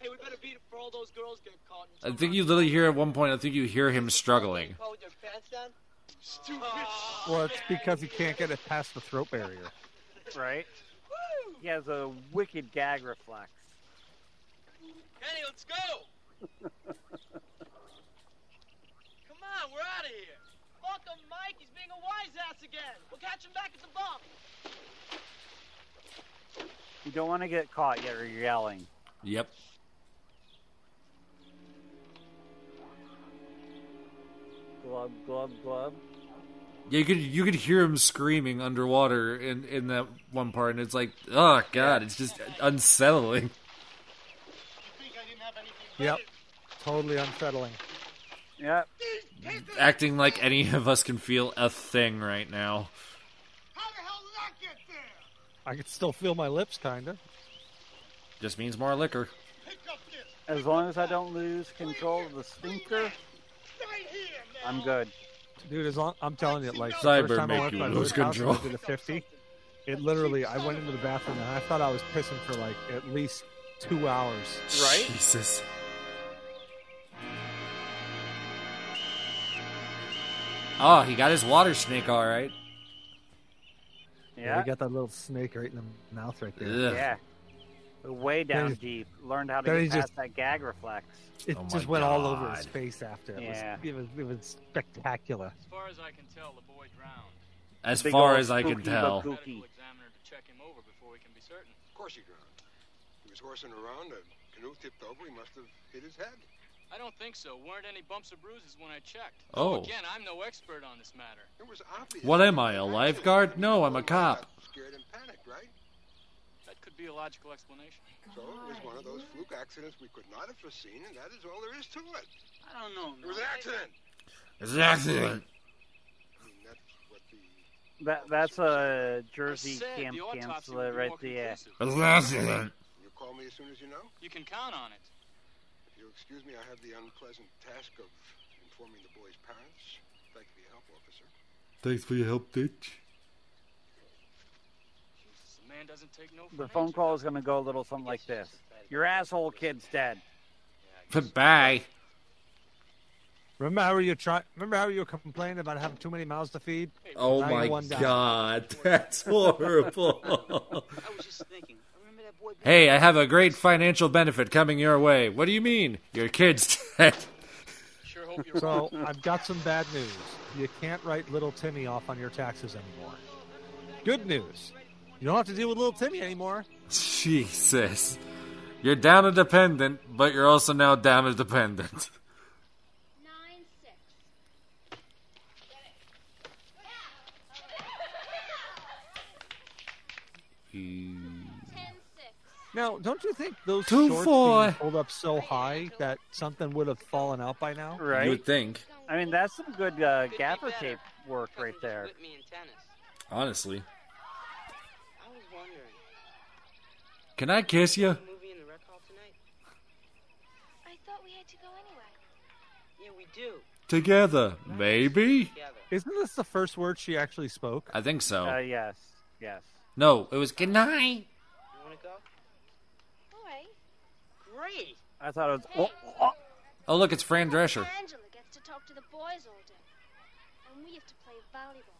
Hey, we better beat him for all those girls get caught. I think you literally hear at one point, I think you hear him struggling. Oh, your pants down? Stupid. Well, it's because he can't get it past the throat barrier. Right? Woo! He has a wicked gag reflex. Kenny, let's go! Come on, we're out of here. Fuck him, Mike. He's being a wise-ass again. We'll catch him back at the bump. You don't want to get caught yet or you're yelling. Yep. Glub, glub, glub. Yeah, you could you could hear him screaming underwater in, in that one part, and it's like, oh, God, it's just unsettling. Yep, totally unsettling. Yep. Acting like any of us can feel a thing right now. How the hell did I get there? I can still feel my lips, kind of. Just means more liquor. As long as I don't lose control of the sphincter, I'm good. Dude, as long, I'm telling you, like, the first time I went to my lose control. House, I did a fifty. It literally, I went into the bathroom, and I thought I was pissing for, like, at least two hours. Right? Jesus. Oh, he got his water snake all right. Yeah. yeah he got that little snake right in the mouth right there. Ugh. Yeah. Way down then deep. Learned how to get past just, that gag reflex. It oh just went God. all over his face after. It, yeah. was, it, was, it was spectacular. As far as I can tell, the boy drowned. As far as I can tell. Medical examiner to check him over before we can be certain. Of course he drowned. He was horsing around. A canoe tipped over. He must have hit his head. I don't think so. Weren't any bumps or bruises when I checked. Oh. So again, I'm no expert on this matter. It was obvious. What am I, a lifeguard? No, I'm a cop. Scared and panicked, right? That could be a logical explanation. So it was one of those fluke accidents we could not have foreseen, and that is all there is to it. I don't know. No. It was an accident. It was an accident. I mean, that's what the... That, that's a Jersey camp counselor right there. It was an accident. You'll call me as soon as you know? You can count on it. You'll excuse me, I have the unpleasant task of informing the boy's parents. Thank you for your help, officer. Thanks for your help, Ditch. Jesus, the man doesn't take no. The phone call is going to go a little something like this. Your asshole kid's dead. Yeah, bye. Remember how you try? Remember how you were complaining about having too many mouths to feed? Oh my God, that's horrible. I was just thinking. Hey, I have a great financial benefit coming your way. What do you mean? Your kid's dead. Sure hope you're so right. I've got some bad news. You can't write Little Timmy off on your taxes anymore. Good news. You don't have to deal with Little Timmy anymore. Jesus. You're down a dependent, but you're also now down a dependent. Nine, six. He... Now, don't you think those Two, shorts four. being pulled up so high that something would have fallen out by now? Right. You would think. I mean, that's some good uh, gaffer tape work right there. Honestly. I was wondering. Can I kiss you? I thought we had to go anyway. Yeah, we do. Together, maybe? Isn't this the first word she actually spoke? I think so. Uh, yes, yes. No, it was good night. Great. I thought it was. Oh, oh. oh look, it's Fran Drescher. Angela gets to talk to the boys all day, and we have to play volleyball.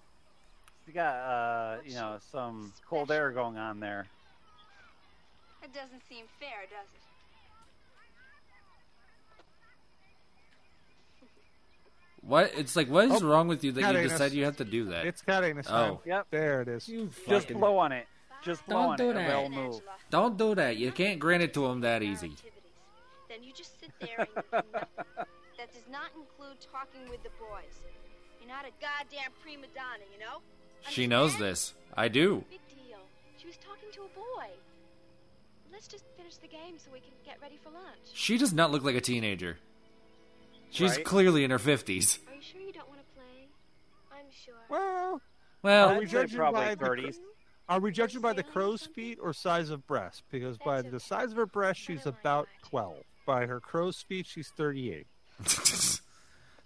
You got, uh, you know, some cold air going on there. It doesn't seem fair, does it? What? It's like, what is oh, wrong with you that you decide you have to do that? It's cutting. Oh, yep. There it is. You just blow it. on it. Just don't do it, that. Move. Don't do that. You can't grant it to them that easy. Then you just sit there and do nothing. That does not include talking with the boys. You're not a goddamn prima donna, you know? Understand? She knows this. I do. Big deal. She was talking to a boy. Let's just finish the game so we can get ready for lunch. She does not look like a teenager. She's right? Clearly in her fifties. Are you sure you don't want to play? I'm sure. Well, well, I'd say probably thirties. Are we judging by the crow's feet or size of breast? Because by the size of her breast, she's about twelve. By her crow's feet, she's thirty-eight.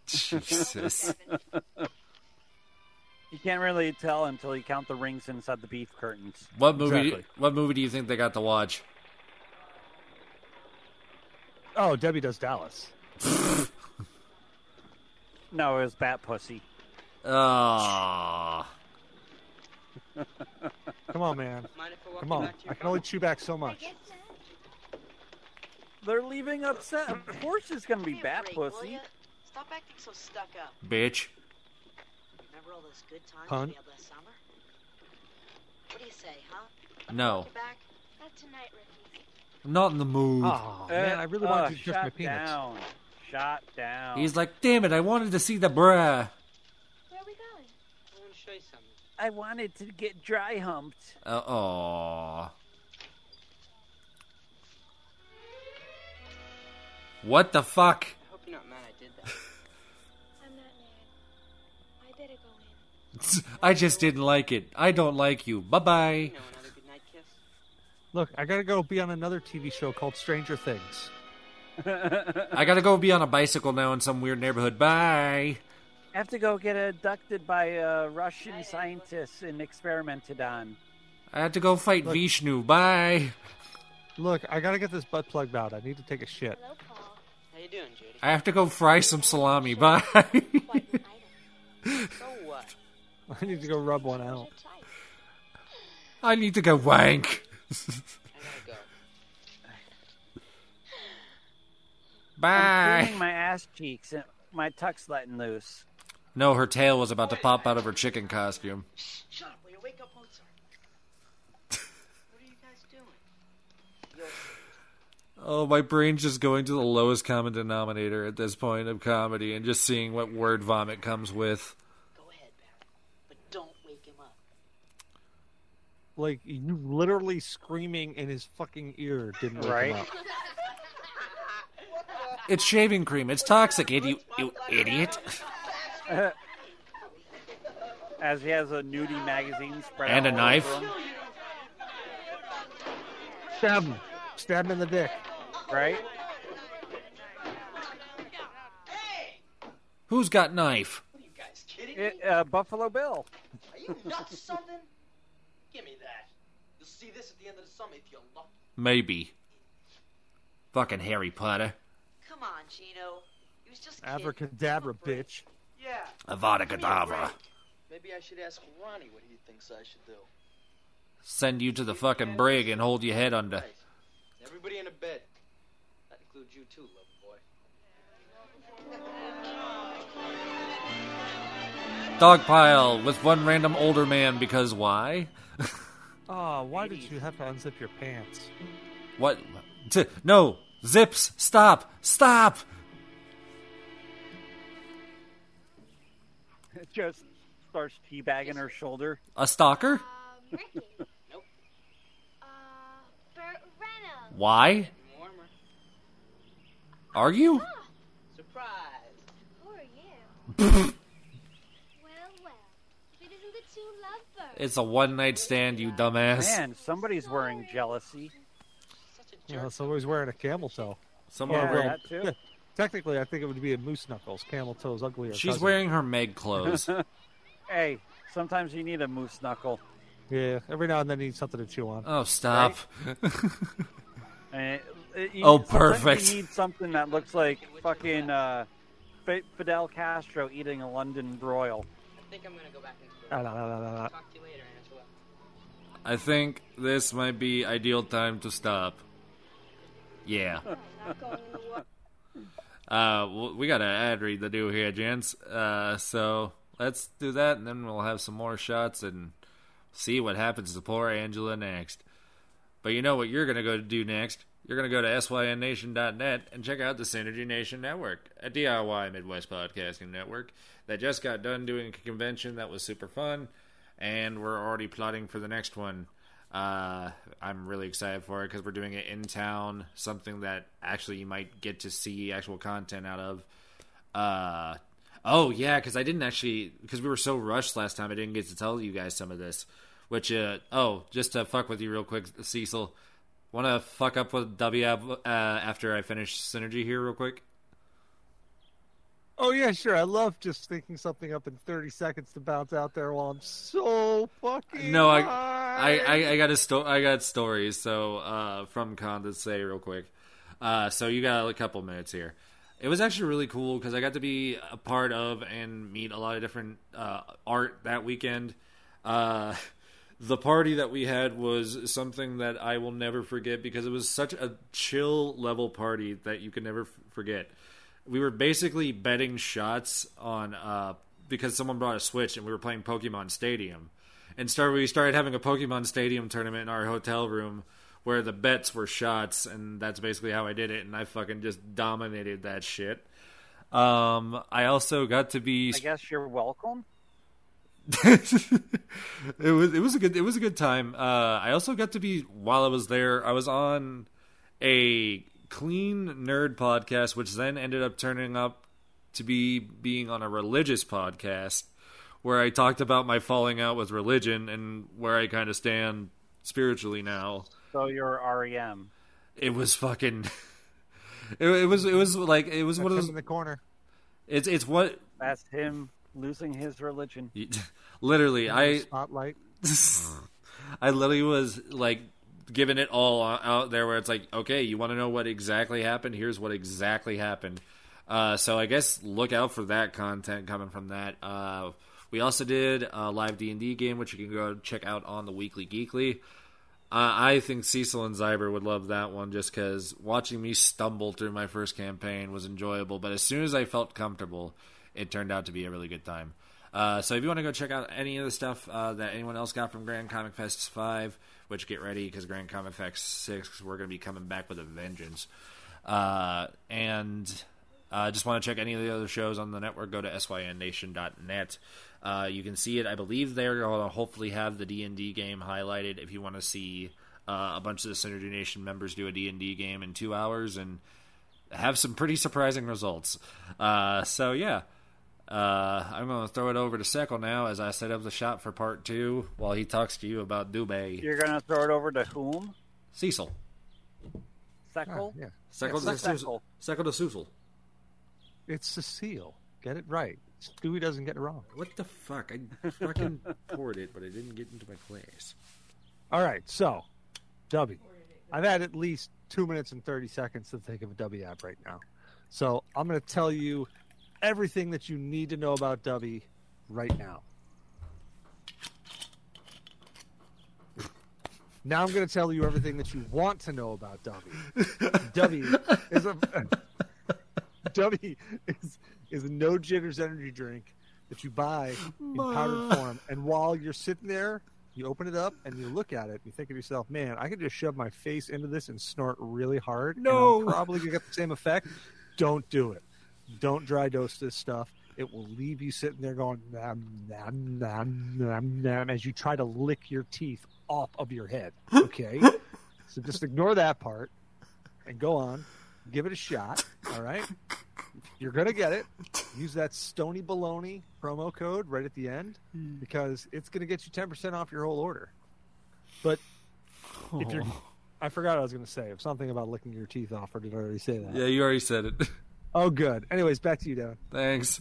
Jesus. You can't really tell until you count the rings inside the beef curtains. What movie? Exactly. What movie do you think they got to watch? Oh, Debbie Does Dallas. No, it was Bat Pussy. Oh. Come on, man. Come on. I can only chew back so much. They're leaving upset. Of course it's going to be Bat Pussy. Stop acting so stuck up. Bitch. Remember all those good times Pun? we had last summer? What do you say, huh? No. Not tonight, Ricky. I'm not in the mood. Oh, man, I really uh, wanted to just my peanuts. Down. Shot down. He's like, damn it, I wanted to see the bruh. Where are we going? I want to show you something. I wanted to get dry humped. Uh oh. What the fuck? I hope you're not mad I did that. I'm not mad. I better go in. I just didn't like it. I don't like you. Bye bye. You know, another good night kiss. Look, I gotta go be on another T V show called Stranger Things. I gotta go be on a bicycle now in some weird neighborhood. Bye. I have to go get abducted by uh, Russian scientists and experimented on. I have to go fight Look. Vishnu. Bye. Look, I gotta get this butt plugged out. I need to take a shit. Hello, Paul. How you doing, Judy? I have to go fry some salami. Bye. So what? I need to go rub one out. I need to go wank. Bye. I'm feeling my ass cheeks and my tuck's letting loose. No, her tail was about to pop out of her chicken costume. Shut up, will you wake up, Mozart? What are you guys doing? You're... Oh, my brain's just going to the lowest common denominator at this point of comedy and just seeing what word vomit comes with. Go ahead, Barry, but don't wake him up. Like, you literally screaming in his fucking ear didn't wake right? him up. It's shaving cream. It's toxic, you, you idiot. As he has a nudie magazine spread and a knife. Stab him. Stab him in the dick. Right? Who's got knife? What are you guys kidding me? It, uh, Buffalo Bill. Are you nuts or something? Give me that. You'll see this at the end of the summer if you're lucky. Maybe. Fucking Harry Potter. Come on, Gino. He was just kidding. Abracadabra, bitch. Yeah. Avada Kedavra. Maybe I should ask Ronnie what he thinks I should do. Send you to the fucking brig and hold your head under. Right. Everybody in a bed. That includes you too, little boy. Dogpile with one random older man because why? Oh, why did you have to unzip your pants? What? No. Zips! Stop! Stop! Just starts teabagging her shoulder. A stalker? Um, Ricky. Nope. Uh, Burt Reynolds. Why? Warmer. Are you? Huh. Surprise. Who are you? Well, well. If it isn't the two lovebirds. It's a one-night stand, you dumbass. Man, somebody's wearing jealousy. You know, somebody's wearing a camel toe. Someone yeah, wearing... that too. Yeah. Technically, I think it would be a moose knuckles. Camel toe's uglier. She's cousin. Wearing her Meg clothes. Hey, sometimes you need a moose knuckle. Yeah, every now and then you need something to chew on. Oh, stop. Right? uh, you, oh, perfect. You need something that looks like fucking uh, Fidel Castro eating a London broil. I think I'm going to go back into the room. No, no, no, no, no. Talk to you later, Angela. I think this might be ideal time to stop. Yeah. Uh, we got an ad read to do here, gents. Uh, so let's do that, and then we'll have some more shots and see what happens to poor Angela next. But you know what you're going to go do next? You're going to go to S Y N Nation dot net and check out the Synergy Nation Network, a D I Y Midwest podcasting network that just got done doing a convention that was super fun, and we're already plotting for the next one. Uh, I'm really excited for it because we're doing it in town, something that actually you might get to see actual content out of. Uh, oh, yeah, because I didn't actually, because we were so rushed last time, I didn't get to tell you guys some of this. Which, uh, oh, just to fuck with you real quick, Cecil, want to fuck up with W uh, after I finish Synergy here real quick? Oh, yeah, sure. I love just thinking something up in thirty seconds to bounce out there while I'm so fucking No, I I, I, I got a sto- I got stories, so uh, from Con to say real quick. Uh, so you got a couple minutes here. It was actually really cool because I got to be a part of and meet a lot of different uh, art that weekend. Uh, the party that we had was something that I will never forget because it was such a chill level party that you could never f- forget. We were basically betting shots on uh, because someone brought a Switch and we were playing Pokemon Stadium. And start, we started having a Pokemon Stadium tournament in our hotel room where the bets were shots, and that's basically how I did it, and I fucking just dominated that shit. Um, I also got to be... I guess you're welcome. It was it was a good it was a good time. Uh, I also got to be, while I was there, I was on a clean nerd podcast, which then ended up turning up to be being on a religious podcast, where I talked about my falling out with religion and where I kind of stand spiritually now. So you're R E M. It was fucking. It, it was. It was like it was That's one of those in the corner. It's it's what. That's him losing his religion. Literally, I spotlight. I literally was like giving it all out there, where it's like, okay, you want to know what exactly happened? Here's what exactly happened. Uh, so I guess look out for that content coming from that. Uh, we also did a live D and D game, which you can go check out on the Weekly Geekly. I think Cecil and Zyber would love that one just because watching me stumble through my first campaign was enjoyable. But as soon as I felt comfortable, it turned out to be a really good time. Uh, so if you want to go check out any of the stuff uh, that anyone else got from Grand Comic Fest five, which get ready because Grand Comic Fest six, we're going to be coming back with a vengeance. Uh, and uh, just want to check any of the other shows on the network, go to S Y N nation dot net. Uh, you can see it. I believe they're going to hopefully have the D and D game highlighted if you want to see uh, a bunch of the Synergy Nation members do a D and D game in two hours and have some pretty surprising results. Uh, so, yeah. Uh, I'm going to throw it over to Seckle now as I set up the shop for part two while he talks to you about Dubby. You're going to throw it over to whom? Cecil. Seckle? Ah, yeah. Seckle yeah, to Cecil. Seckle to Cecil. It's Cecile. Get it right. Stewie doesn't get it wrong. What the fuck? I fucking poured it, but I didn't get into my glass. All right, so, Dubby. I've had at least two minutes and thirty seconds to think of a Dubby app right now. So I'm going to tell you everything that you need to know about Dubby right now. Now I'm going to tell you everything that you want to know about Dubby. Dubby is a... Dubby is... is a no jitters energy drink that you buy in powdered form. And while you're sitting there, you open it up and you look at it. And you think to yourself, man, I could just shove my face into this and snort really hard. No. And I'm probably going to get the same effect. Don't do it. Don't dry dose this stuff. It will leave you sitting there going, nom, nom, nom, nom, nom, as you try to lick your teeth off of your head. Okay? So just ignore that part and go on. Give it a shot. All right? You're going to get it. Use that Stony Baloney promo code right at the end because it's going to get you ten percent off your whole order. But if you're... I forgot what I was going to say. Something about licking your teeth off, or did I already say that? Yeah, you already said it. Oh, good. Anyways, back to you, Devin. Thanks.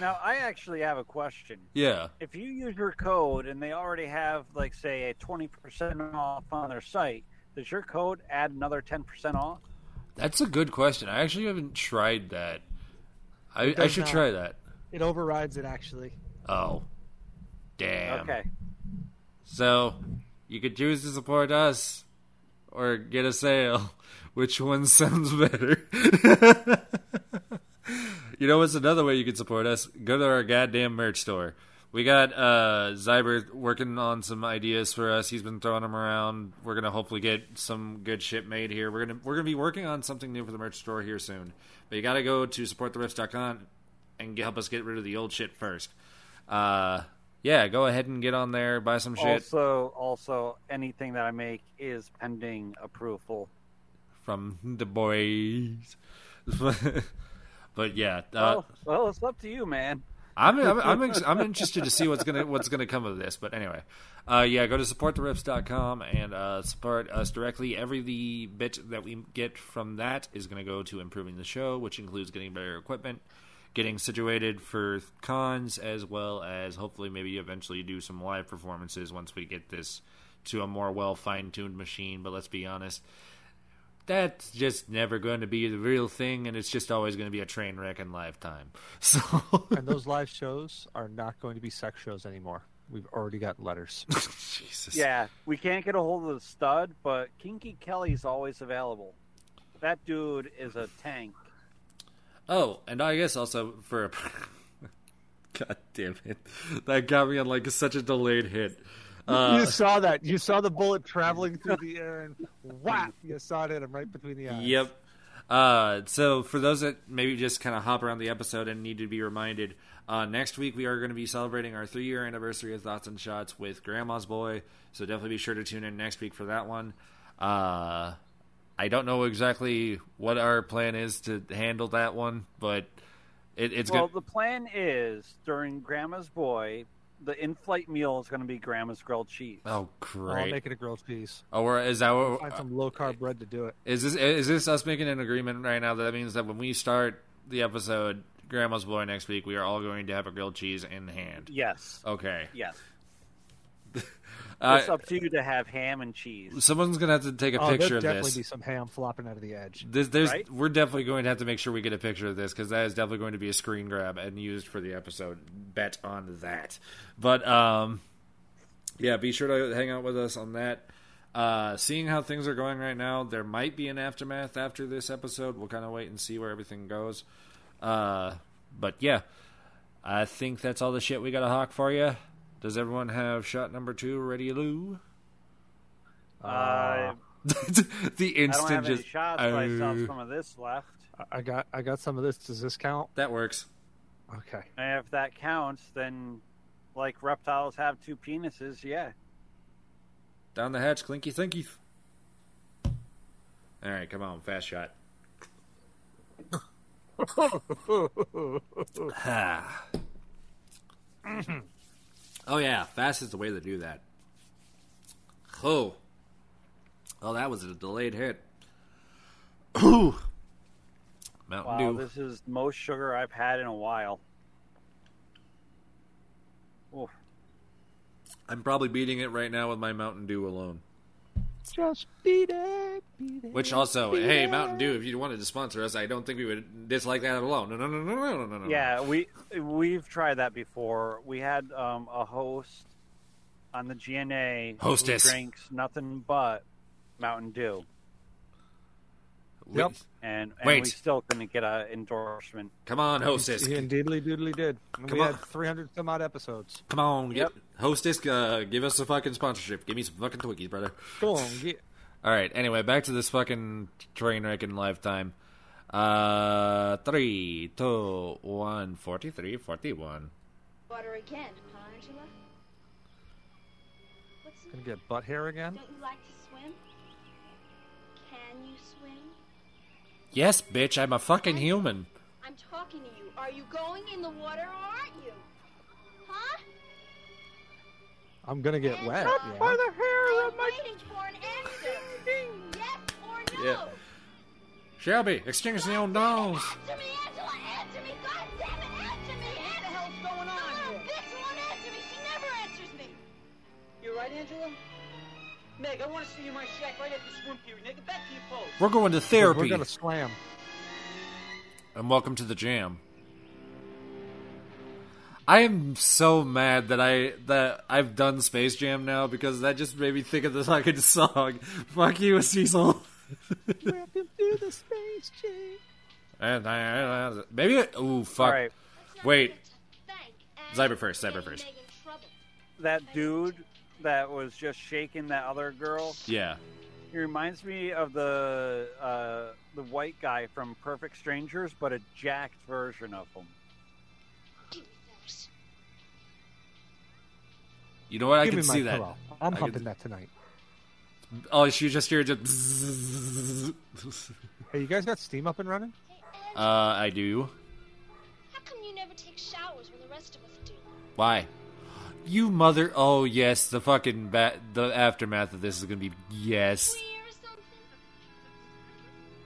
Now, I actually have a question. Yeah. If you use your code and they already have, like, say, a twenty percent off on their site, does your code add another ten percent off? That's a good question. I actually haven't tried that. I, I should not. try that. It overrides it, actually. Oh. Damn. Okay. So, you could choose to support us or get a sale. Which one sounds better? You know what's another way you can support us? Go to our goddamn merch store. We got uh, Zyber working on some ideas for us. He's been throwing them around. We're gonna hopefully get some good shit made here. We're gonna we're gonna be working on something new for the merch store here soon. But you gotta go to support the riffs dot com and help us get rid of the old shit first. Uh, yeah, go ahead and get on there, buy some shit. Also, also anything that I make is pending approval from the boys. But yeah, uh, well, well, it's up to you, man. I'm I'm I'm, I'm interested to see what's gonna what's gonna come of this, but anyway, uh, yeah, go to support the rips dot com and uh, support us directly. Every the bit that we get from that is gonna go to improving the show, which includes getting better equipment, getting situated for cons, as well as hopefully maybe eventually do some live performances once we get this to a more well fine tuned machine. But let's be honest, that's just never going to be the real thing, and it's just always going to be a train wreck in lifetime. So, and those live shows are not going to be sex shows anymore. We've already got letters. Jesus. Yeah, we can't get a hold of the stud, but Kinky Kelly's always available. That dude is a tank. Oh, and I guess also for a... God damn it. That got me on like such a delayed hit. Uh, you saw that. You saw the bullet traveling through the air and whap, you saw it hit him right between the eyes. Yep. Uh, so for those that maybe just kind of hop around the episode and need to be reminded, uh, next week we are going to be celebrating our three-year anniversary of Thoughts and Shots with Grandma's Boy. So definitely be sure to tune in next week for that one. Uh, I don't know exactly what our plan is to handle that one, but it, it's well, good. Well, the plan is during Grandma's Boy, the in-flight meal is going to be Grandma's grilled cheese. Oh, great! I'll make it a grilled cheese. Oh, we're, is that what? We'll find some low-carb bread to do it. Is this is this us making an agreement right now that, that means that when we start the episode Grandma's Boy next week, we are all going to have a grilled cheese in hand? Yes. Okay. Yes. Uh, it's up to you to have ham and cheese. Someone's going to have to take a oh, picture of this. There'll definitely be some ham flopping out of the edge. This, there's, right? We're definitely going to have to make sure we get a picture of this, because that is definitely going to be a screen grab and used for the episode. Bet on that. But, um, yeah, be sure to hang out with us on that. Uh, seeing how things are going right now, there might be an aftermath after this episode. We'll kind of wait and see where everything goes. Uh, but, yeah, I think that's all the shit we got to hawk for you. Does everyone have shot number two ready, Lou? Uh, the instant I don't have just. Any shots, uh, but I saw some of this left. I got, I got some of this. Does this count? That works. Okay. And if that counts, then, like reptiles have two penises, yeah. Down the hatch, clinky, thinky. All right, come on, fast shot. Ah. Oh, yeah. Fast is the way to do that. Oh. Oh, that was a delayed hit. Ooh. Mountain wow, Dew. This is the most sugar I've had in a while. Ooh. I'm probably beating it right now with my Mountain Dew alone. Just beat it. Beat it. Which also, hey, it. Mountain Dew, if you wanted to sponsor us, I don't think we would dislike that alone. No, no, no, no, no, no, no. Yeah, we, we've tried that before. We had um, a host on the G N A Hostess. Who drinks nothing but Mountain Dew. Yep. And, and Wait. we still couldn't get an endorsement. Come on, Hostess. He indeedly doodly did. Come we on. Had three hundred some odd episodes. Come on. Yep. Get, Hostess, uh, give us a fucking sponsorship. Give me some fucking Twinkies, brother. Come on. Get. All right. Anyway, back to this fucking train wreck in lifetime. Uh, three, two, one, forty-three, forty-one. Water again, huh, Angela? What's Gonna get butt hair again? Don't you like to swim? Can you swim? Yes, bitch, I'm a fucking human. I'm talking to you. Are you going in the water or aren't you? Huh? I'm gonna get and wet. Not yeah. by the hair of my... I'm waiting for an answer. Yes or no? Yeah. Shelby, extinguish the old dolls. Answer me, Angela, answer me. God damn it, answer me. What the hell's going on oh, here? Bitch won't answer me. She never answers me. You're right, Angela? Meg, I want to see you in my shack right after swim period. Now get back to your post. We're going to therapy. We're going to slam. And welcome to the jam. I am so mad that I that I've done Space Jam now, because that just made me think of the fucking song. Fuck you, Cecil. Welcome to the Space Jam. And I, I, I maybe it, ooh fuck. Right. Wait. Cyber first. Cyber first. That dude that was just shaking that other girl. Yeah. He reminds me of the uh, the white guy from Perfect Strangers, but a jacked version of him. Give me those. You know what? Give I can see that. Pillow. I'm I humping can... that tonight. Oh, she just heard just. Hey, you guys got Steam up and running? Hey, uh, I do. How come you never take showers when the rest of us do? Why? You mother... Oh, yes, the fucking... Ba- the aftermath of this is going to be... Yes.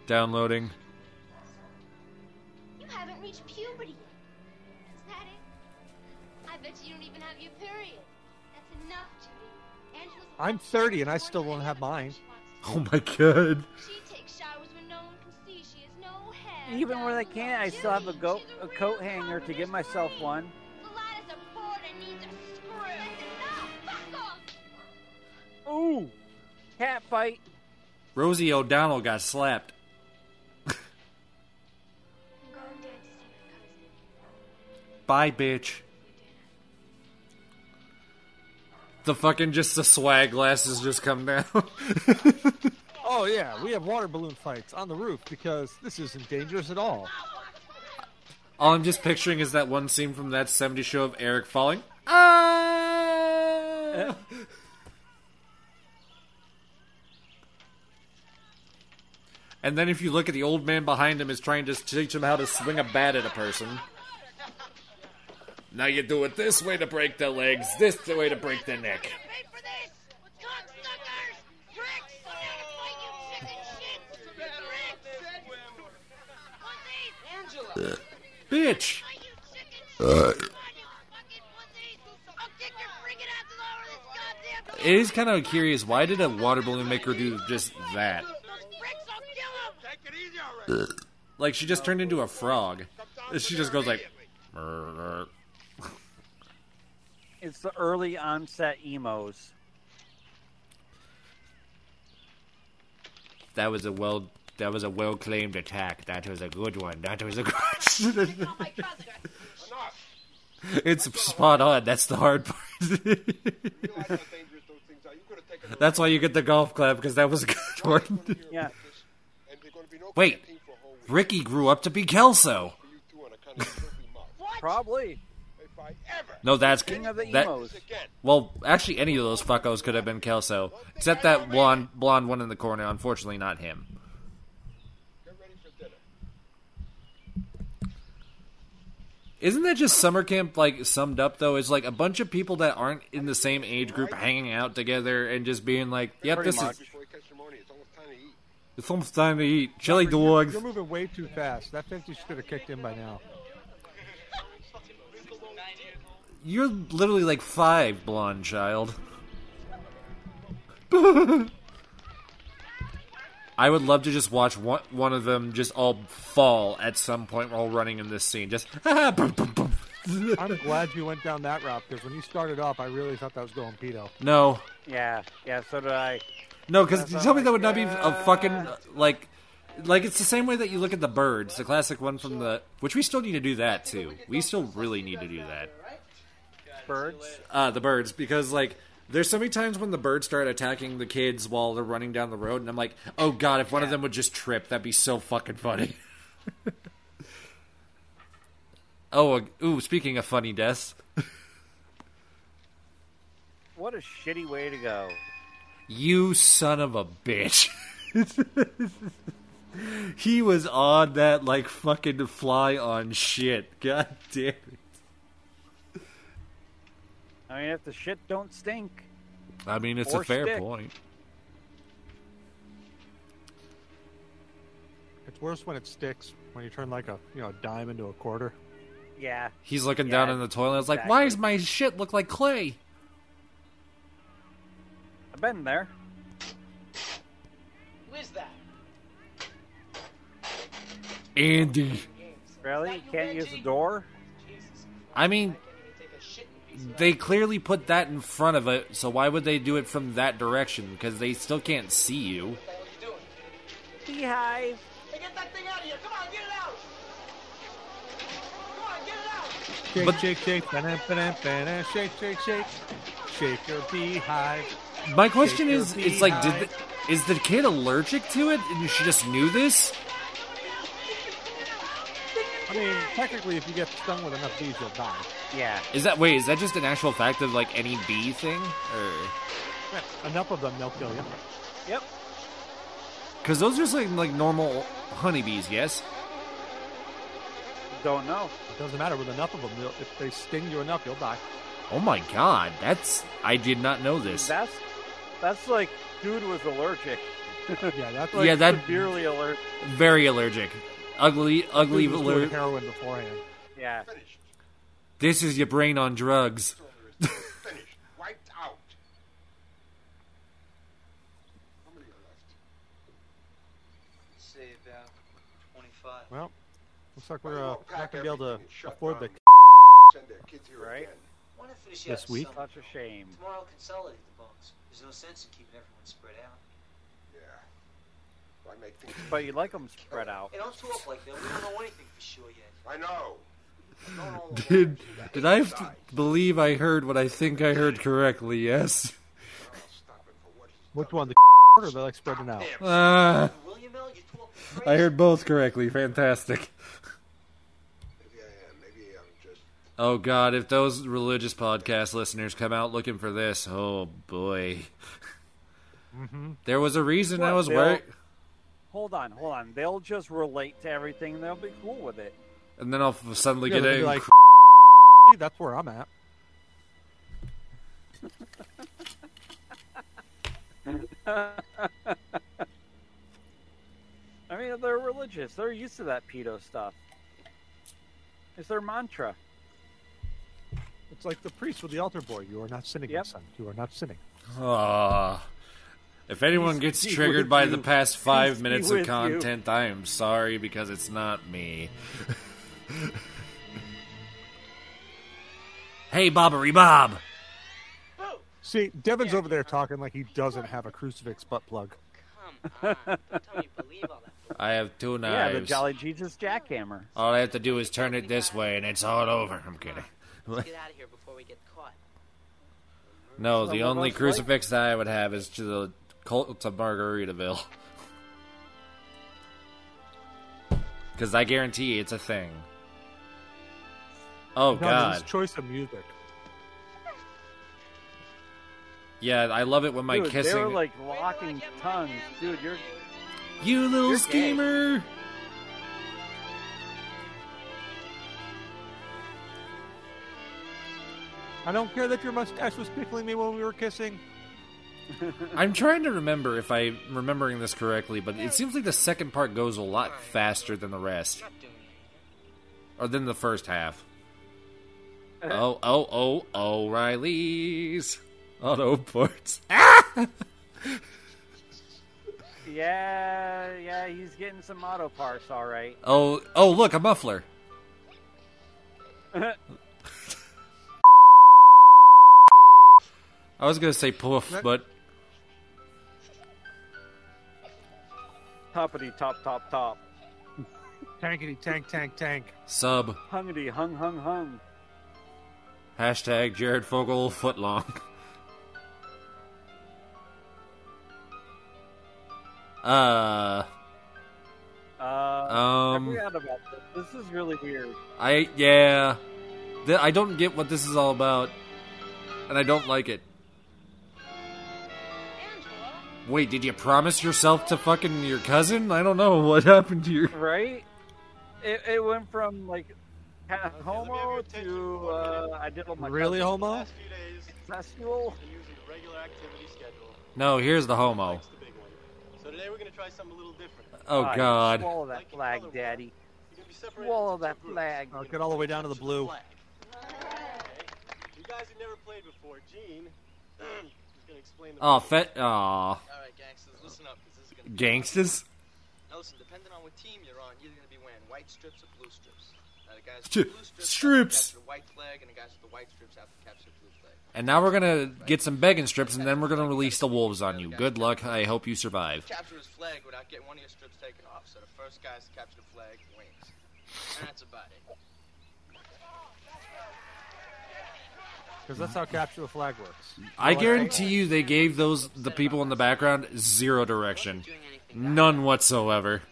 Downloading. You haven't reached puberty yet. Is that it? I bet you don't even have your period. That's enough to me. Angela's I'm thirty and I still won't have mine. Oh, my God. She takes showers even with a can, I still have a, go a coat hanger to give myself one. Ooh, cat fight. Rosie O'Donnell got slapped. Bye, bitch. The fucking just the swag glasses just come down. Oh yeah, we have water balloon fights on the roof because this isn't dangerous at all. All I'm just picturing is that one scene from That seventies Show of Eric falling. Ah! And then if you look at the old man behind him is trying to teach him how to swing a bat at a person. Now you do it this way to break their legs, this the way to break their neck. Uh, bitch! Uh, it is kind of curious, why did a water balloon make her do just that? Uh, like, she just turned into a frog. She just goes like... Murr. It's the early onset emos. That was a well that was a well claimed attack. That was a good one. That was a good one. It's spot on, that's the hard part. That's why you get the golf club, because that was a good one. Yeah. Wait. Ricky grew up to be Kelso. Probably. No, that's King of the that, emos. Well, actually, any of those fuckos could have been Kelso, except that blonde, blonde one in the corner. Unfortunately, not him. Get ready for dinner. Isn't that just summer camp like summed up though? It's like a bunch of people that aren't in the same age group hanging out together and just being like, "Yep, Pretty this much. is." It's almost time to eat chili dogs. You're moving way too fast. That fifty should have kicked in by now. You're literally like five, blonde child. I would love to just watch one, one of them just all fall at some point while running in this scene. Just boom, boom, boom. I'm glad you went down that route, because when you started off, I really thought that was going pedo. No. Yeah, yeah, so did I. No, because you tell me that would not be a fucking, like... Like, it's the same way that you look at the birds, the classic one from the... Which we still need to do that, too. We still really need to do that. Birds? Uh, the birds, because, like, there's so many times when the birds start attacking the kids while they're running down the road, and I'm like, oh, God, if one yeah. of them would just trip, that'd be so fucking funny. Oh, uh, ooh, speaking of funny deaths. What a shitty way to go. You son of a bitch. He was on that, like, fucking fly on shit. God damn it. I mean, if the shit don't stink. I mean, it's a fair stick. point. It's worse when it sticks, when you turn, like, a you know a dime into a quarter. Yeah. He's looking yeah, down in the toilet. It's exactly. like, why does my shit look like clay? I've been there. Who is that? Andy. Really? You can't use the door? I mean, they clearly put that in front of it, so why would they do it from that direction? Because they still can't see you. Beehive. Hey, get that thing out of here. Come on, get it out. Come on, get it out. Shake, but, shake, shake. Ba-da, ba-da, ba-da, shake, shake, shake. Shake your beehive. My question shake is, it's like, did the, is the kid allergic to it? And she just knew this? I mean, technically, if you get stung with enough bees, you'll die. Yeah. Is that wait? Is that just an actual fact of like any bee thing? Or enough of them, they'll kill you. Yep. Because those are just like like normal honeybees, yes. Don't know. It doesn't matter. With enough of them, if they sting you enough, you'll die. Oh my god, that's I did not know this. That's that's like dude was allergic. yeah, that's like yeah, that, severely allergic. Very allergic. Ugly, ugly alert. Heroin beforehand. Yeah. Finished. This is your brain on drugs. Finished. Wiped out. How many are left? Saved out. twenty-five. Well, looks like we're uh, not going to be able to afford the send their kids here right again. I want to finish this week. Such a shame. Tomorrow, consolidate the bunks. There's no sense in keeping everyone spread out. Yeah. Well, I make things but you like them spread out. They don't talk like that. We don't know anything for sure yet. I know. Did did I have to believe I heard what I think I heard correctly? Yes. Which one, the or the like spreading out? Uh, I heard both correctly. Fantastic. Maybe I am. Maybe I'm just. Oh God! If those religious podcast listeners come out looking for this, oh boy. Mm-hmm. There was a reason what, I was wearing. Hold on, hold on. They'll just relate to everything. And they'll be cool with it. And then I'll suddenly yeah, get a... Like, that's where I'm at. I mean, they're religious. They're used to that pedo stuff. It's their mantra. It's like the priest with the altar boy. You are not sinning, yep. son. You are not sinning. Uh, if anyone He's gets triggered by you. the past five He's minutes of content, you. I am sorry because it's not me. Hey, Bobbery Bob. See, Devin's yeah, over there talking like he doesn't have a crucifix butt plug. Come on. Don't tell me you believe all that. I have two knives. Yeah, the Jolly Jesus jackhammer. All I have to do is turn it this way and it's all over. I'm kidding. Let's get out of here before we get caught. No, the only crucifix that I would have is to the cult of Margaritaville. Because I guarantee it's a thing. Oh, no, God. His choice of music. Yeah, I love it when my Dude, kissing... Dude, they're like locking tongues. Dude, you're... You little you're schemer! Gay. I don't care that your mustache was pickling me when we were kissing. I'm trying to remember if I'm remembering this correctly, but it seems like the second part goes a lot faster than the rest. Or than the first half. Oh, oh, oh, O'Reilly's... Auto parts. Ah! Yeah, yeah, he's getting some auto parts, all right. Oh, oh, look, a muffler. I was gonna say poof, that... but toppity top top top, tankity tank tank tank, sub hungity hung hung hung. Hashtag Jared Fogle footlong. Uh, uh, um, I forgot about this. This is really weird. I, yeah. Th- I don't get what this is all about. And I don't like it. Angela? Wait, did you promise yourself to fucking your cousin? I don't know what happened to your... Right? It, it went from, like, kind of okay, homo to, uh, I did all my... Really homo? Sexual? No, here's the homo. Today we're going to try something a little different. Oh, oh God. Swallow that flag, Daddy. Swallow that flag. I'll get all the way down to the blue. Okay. You guys who never played before, Gene is going to explain the... Oh, fet... Aw. All right, gangsters, listen up, because this is going to be... Gangsters? Now, listen, depending on what team you're on, you're going to be wearing white strips or blue strips. Now, the guys with the blue strips... Strips! ...the white flag, and the guys with the white strips have to capture blue flag. And now we're going to get some begging strips, and then we're going to release the wolves on you. Good luck. I hope you survive. Capture his flag without getting one of your strips taken off. So the first guy to capture the flag wins. And that's about it. Because that's how capture the flag works. I guarantee you they gave those the people in the background zero direction. None whatsoever.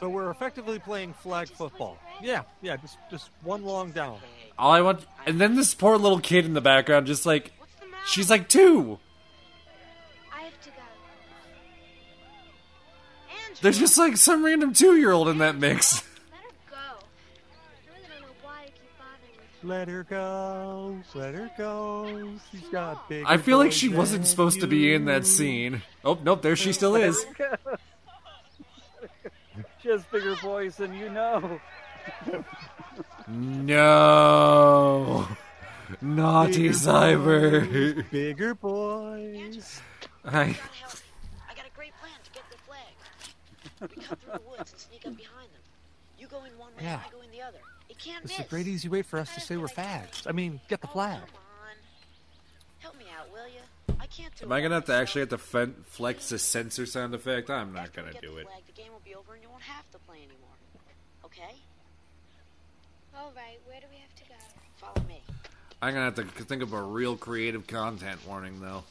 So we're effectively playing flag football. Yeah, yeah, just just one long down. All I want, and then this poor little kid in the background, just like, she's like two. I have to go. Andrew. There's just like some random two-year-old in that mix. Let her go. I really don't know why I keep bothering with her. Let her go. Let her go. She's got big. I feel like she wasn't supposed you. to be in that scene. Oh nope, there she still is. She has bigger voice than you know. No, naughty bigger cyber, boys, bigger boys. I. I got a great plan to get the flag. We cut through the woods and sneak up behind them. go in one way, yeah. I go in the other. It can't this miss. It's a great easy way for us I to say we're fags. I mean, get the oh, flag. Come on. Help me out, will you? I can't do Am I going to have to actually have to f flex the censor sound effect? I'm not going to do it. The game will be over and you won't have to play anymore. Okay? All right, where do we have to go? Follow me. I'm going to have to think of a real creative content warning, though.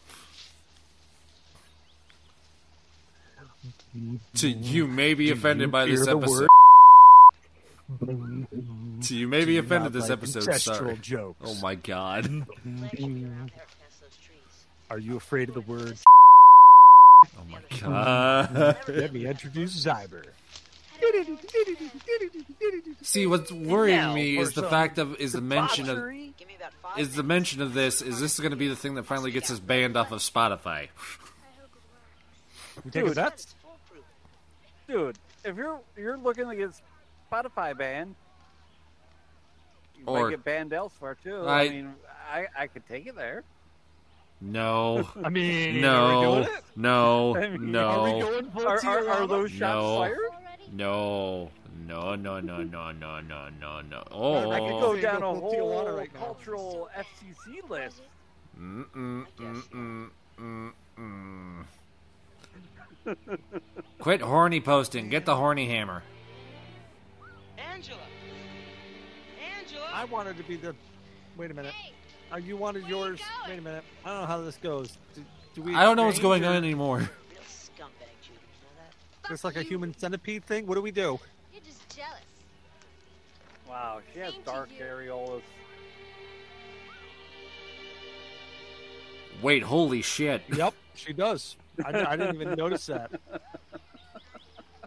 To you may be offended by this episode. To you may be offended this episode, sorry. Oh my god. Are you afraid of the word? Oh my god. Let me introduce Zyber. See, what's worrying me is the fact of is the mention of is the mention of this is this going to be the thing that finally gets us banned off of Spotify? Dude, that's dude. If you're you're looking like it's Spotify banned, you or, might get banned elsewhere too. I, I mean, I I could take it there. No, I mean, no, no, I mean, no. Are, we going for are, are, are those shots no, fired? No, no, no, no, no, no, no, no, no. Oh, I could go down a whole right cultural F C C list. Mm mm mm mm mm mm. Quit horny posting. Get the horny hammer. Angela. Angela. I wanted to be the. Wait a minute. Hey, uh, you wanted yours. You Wait a minute. I don't know how this goes. Do, do we I don't know what's going on anymore. It's like a human centipede thing. What do we do? You're just jealous. Wow, she has dark areolas. Wait, holy shit. Yep, she does. I, I didn't even notice that.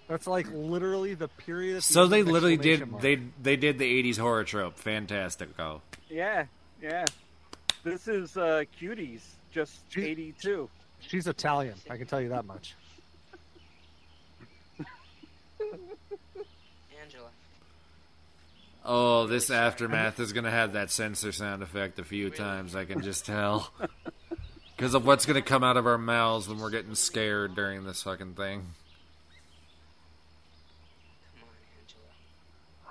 That's like literally the period. So they literally did mark. they they did the eighties horror trope. Fantastic. Oh. Yeah, yeah. This is uh, Cuties, just she, eighty-two. She's Italian. I can tell you that much. Angela. Oh, this aftermath is gonna have that censor sound effect a few really? times. I can just tell. Because of what's going to come out of our mouths when we're getting scared during this fucking thing. Come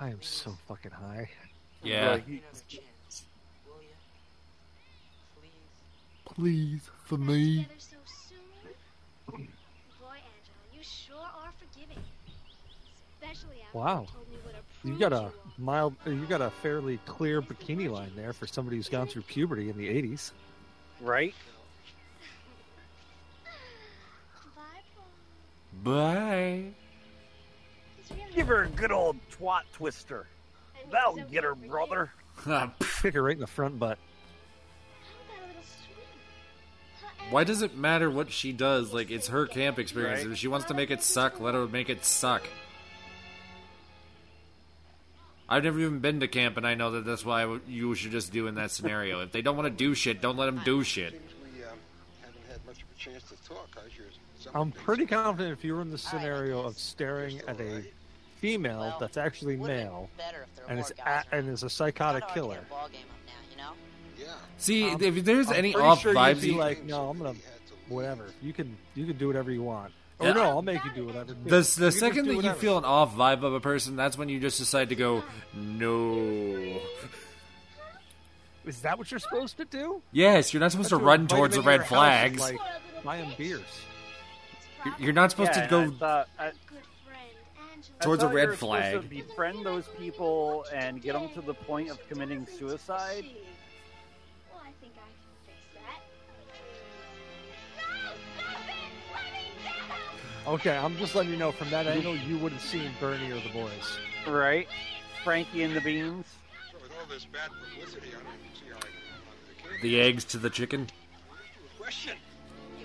on, Angela. I am so fucking high. Yeah. yeah. Please, for me. Wow. You got a mild. You got a fairly clear bikini line there for somebody who's gone through puberty in the eighties, right? Bye. Give her a good old twat twister. That'll get her, brother. Pick her right in the front butt. Why does it matter what she does? Like, it's her camp experience. Right? If she wants to make it suck, let her make it suck. I've never even been to camp, and I know that that's why you should just do in that scenario. If they don't want to do shit, don't let them do shit. We um, haven't had much of a chance to talk. How's yours? I'm pretty confident if you were in the scenario of staring at a female that's actually male and is a, and is a psychotic killer. See, if there's any off vibes, you'd be like, no, I'm gonna whatever. You can you can do whatever you want. Oh no, I'll make you do whatever. The the second that you feel an off vibe of a person, that's when you just decide to go no. Is that what you're supposed to do? Yes, you're not supposed to run towards the red flags. I am beers. You're not supposed yeah, to go I thought, I, towards I a red flag. To befriend those people and get them to the point of committing suicide. Well, I think I can fix that. No, stop it! Okay, I'm just letting you know from that angle, you would have seen Bernie or the boys, right? Frankie and the Beans. So with all this bad publicity, I don't see how I can come under the, the eggs to the chicken. Question.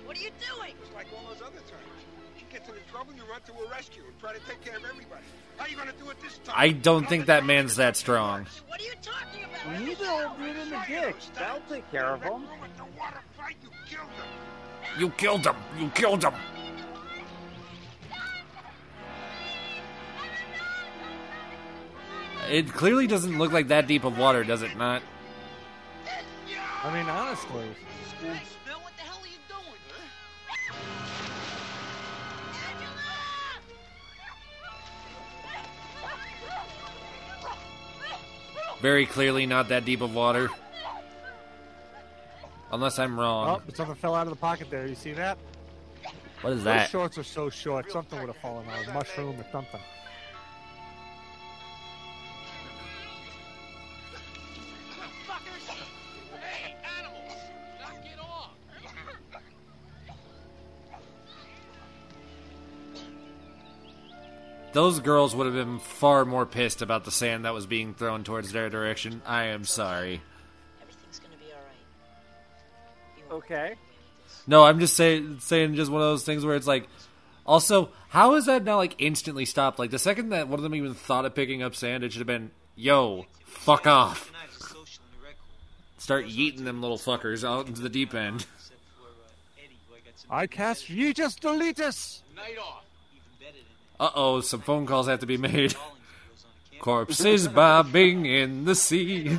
What are you doing? It's like all those other times. She gets into trouble, you run to her rescue and try to take care of everybody. How are you going to do it this time? I don't think that man's that strong. What are you talking about? Leave the old dude in the ditch. That'll take care of him. You killed him. You killed him. It clearly doesn't look like that deep of water, does it not? I mean, honestly. Very clearly not that deep of water. Unless I'm wrong. Oh, something fell out of the pocket there. You see that? What is that? Those shorts are so short. Something would have fallen out. A mushroom or something. Those girls would have been far more pissed about the sand that was being thrown towards their direction. I am sorry. Everything's gonna be all right. Okay. No, I'm just saying, saying just one of those things where it's like, also, how is that not like instantly stopped? Like the second that one of them even thought of picking up sand, it should have been, yo, fuck off. Start yeeting them little fuckers out into the deep end. I cast, you just delete us. Night off. Uh-oh, some phone calls have to be made. Corpses bobbing in the sea.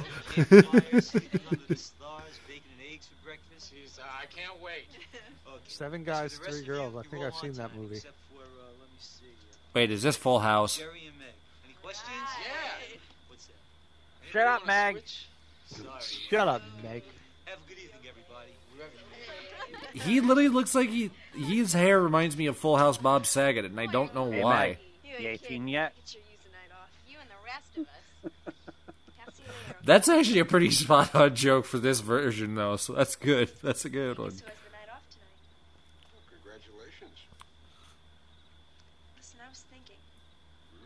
Seven guys, three girls. I think I've seen that movie. Wait, is this Full House? Any questions? Yeah. What's that? Shut up, Meg. Shut up, Meg. Have a good evening, everybody. He literally looks like he... His hair reminds me of Full House Bob Saget, and I don't know hey, why. You eighteen yet? That's actually a pretty spot-on joke for this version, though, so that's good. That's a good one. Congratulations. Listen, I was thinking.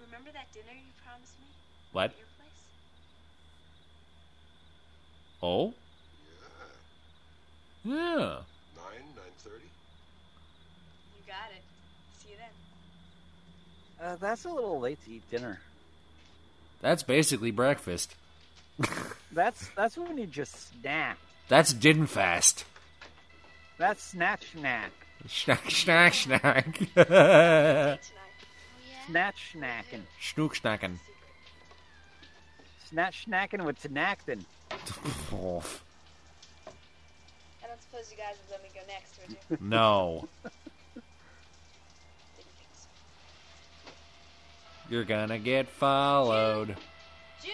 Remember that dinner you promised me? What? At your place? Oh? Yeah. Yeah. nine, nine thirty? You got it. See you then. Uh, that's a little late to eat dinner. That's basically breakfast. that's that's when you just snack. That's din fast. That's snack snack. Snack snack snack. Snack snacking. Snook snacking. Snack snacking with snacking. Oh. I don't suppose you guys would let me go next, would you? No. You're gonna get followed. Jude! Jude!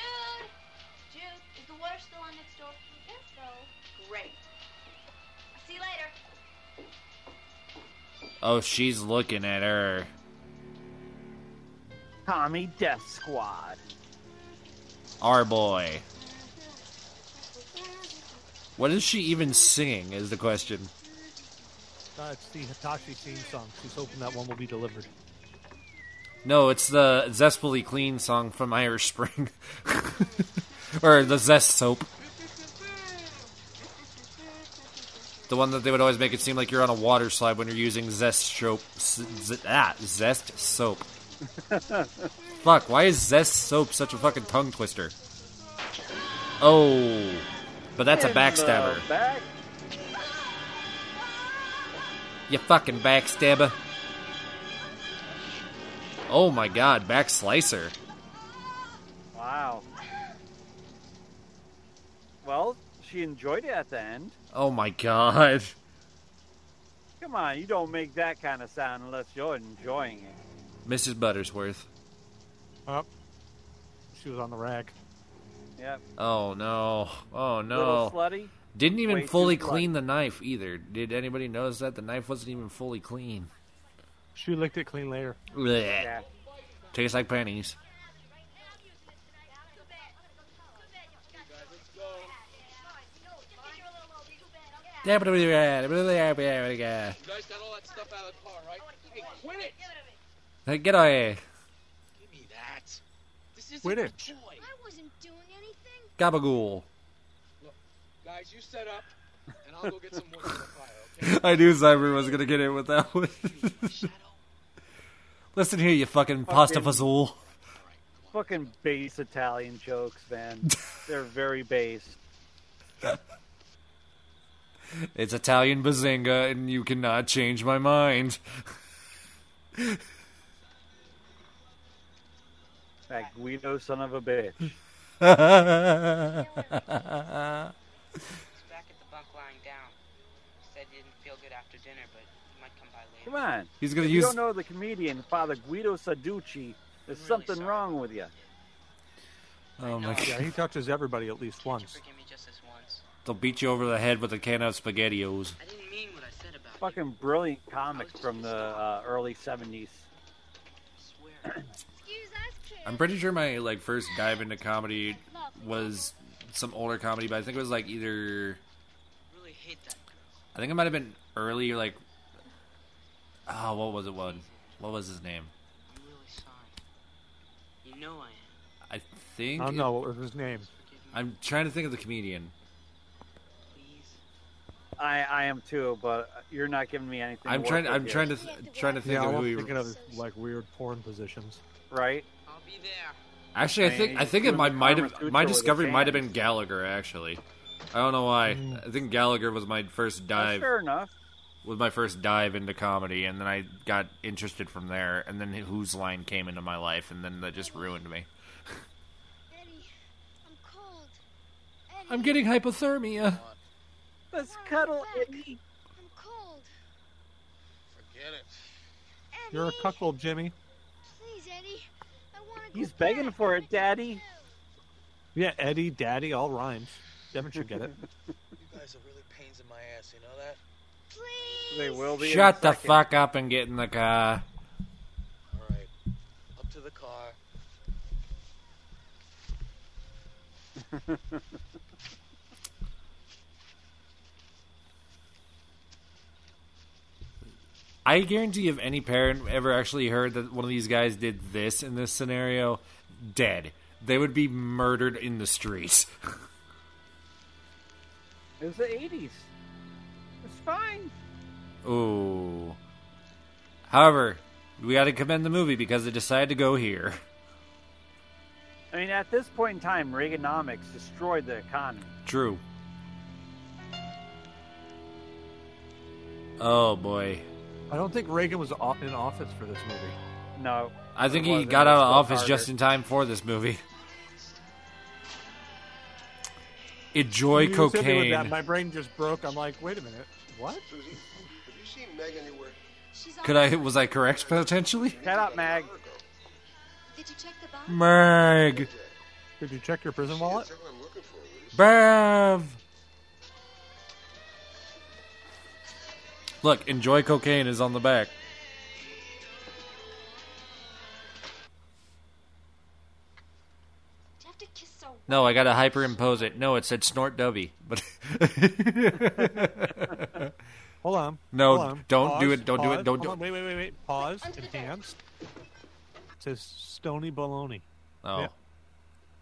Jude! Is the water still on next door? I guess so. Great. I'll see you later. Oh, she's looking at her. Tommy Death Squad. Our boy. What is she even singing is the question. Uh, it's the Hitachi theme song. She's hoping that one will be delivered. No, it's the Zestfully Clean song from Irish Spring. Or the Zest Soap. The one that they would always make it seem like you're on a water slide when you're using Zest Soap. Z- ah, Zest Soap. Fuck, why is Zest Soap such a fucking tongue twister? Oh. But that's In a backstabber. Back. You fucking backstabber. Oh my god, back slicer. Wow. Well, she enjoyed it at the end. Oh my god. Come on, you don't make that kind of sound unless you're enjoying it. Missus Buttersworth. Oh. She was on the rag. Yep. Oh no. Oh no. Little slutty. Didn't even Way fully clean the knife either. Did anybody notice that? The knife wasn't even fully clean. She licked it clean later. Blech. Yeah. Tastes like panties. You guys, got all that stuff out of the car, right? Hey, quit it! Hey, get away. Give me that. This isn't a toy. I wasn't doing anything. Gabagool. Look, guys, you set up, and I'll go get some wood for the fire. I knew Zyber was going to get in with that one. Listen here, you fucking, fucking pasta fazool. Fucking base Italian jokes, man. They're very base. It's Italian bazinga, and you cannot change my mind. That Guido son of a bitch. Back at the bunk lying down. Didn't feel good after dinner, but he might come by later. Come on. He's gonna if use... you don't know the comedian, Father Guido Sarducci. There's really something sorry. wrong with you. Oh my God. Yeah, he touches everybody at least once. Forgive me just this once. They'll beat you over the head with a can of SpaghettiOs. I didn't mean what I said about it. Fucking brilliant comics from the uh, early seventies. Swear. I'm pretty sure my like first dive into comedy was some older comedy, but I think it was like either. Really hate that. I think it might have been early, like. Oh, what was it? One? What was his name? I'm really sorry. You know I am. I think. I don't know what was his name. I'm trying to think of the comedian. I, I am too, but you're not giving me anything. I'm trying. I'm trying to trying to think of who we were. Thinking of like weird porn positions, right? I'll be there. Actually, I think I think it might might have my discovery might have been Gallagher. Actually, I don't know why. I think Gallagher was my first dive. Fair enough. Was my first dive into comedy, and then I got interested from there, and then Whose Line came into my life, and then that just ruined me. Eddie, I'm cold. Eddie. I'm getting hypothermia. Let's cuddle, Eddie. I'm cold. Forget it. Eddie. You're a cuckold, Jimmy. Please, Eddie. I want to go. He's begging back. For it, Daddy. Yeah, Eddie, Daddy, all rhymes. Devin should get it. You guys are really pains in my ass, you know that? Please. They will be. Shut the second. fuck up and get in the car. All right. Up to the car. I guarantee if any parent ever actually heard that one of these guys did this in this scenario, dead. They would be murdered in the streets. It was the eighties. It's fine. Ooh. However, we got to commend the movie because they decided to go here. I mean, at this point in time, Reaganomics destroyed the economy. True. Oh, boy. I don't think Reagan was in office for this movie. No. I think he got out of office just in time for this movie. Enjoy cocaine. My brain just broke. I'm like, wait a minute. What? Susie, have you seen Meg anywhere? Could I, was I correct potentially? Shut up, Meg. Did you check the box? Meg. Did you check your prison wallet? Bev. Look, Enjoy Cocaine is on the back. Do you have to kiss so no, I gotta hyperimpose it. No, it said snort Dubby. But hold on. No, hold on. don't pause, do it. Don't pause, do it. Don't do it. Wait, wait, wait, wait. Pause. Enhance. It says Stony Baloney. Oh, yeah.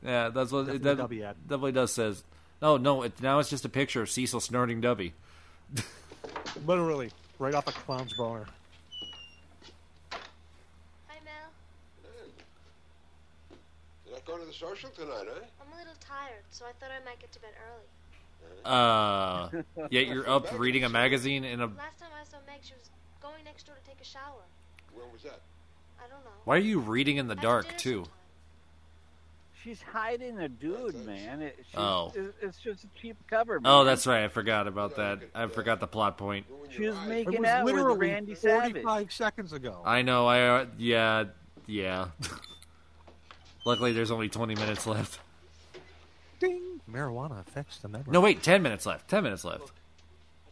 yeah that's what that's it, that Dubby ad. Definitely does says. Oh no, it, now it's just a picture of Cecil snorting Dubby. Literally, right off a clown's boner. Hi, Mel. Hey. You're not going to the social tonight, eh? I'm a little tired, so I thought I might get to bed early. Uh, yet you're up reading a magazine in a... Last time I saw Meg, she was going next door to take a shower. When was that? I don't know. Why are you reading in the dark, too? Sometime. She's hiding a dude, man. It, oh. It's just a cheap cover, man. Oh, that's right. I forgot about that. I forgot the plot point. She was making it was out literally with Randy Savage. forty-five seconds ago. I know. I uh, Yeah. Yeah. Luckily, there's only twenty minutes left. Ding. Marijuana affects the memory. No, wait. ten minutes left. ten minutes left. Look,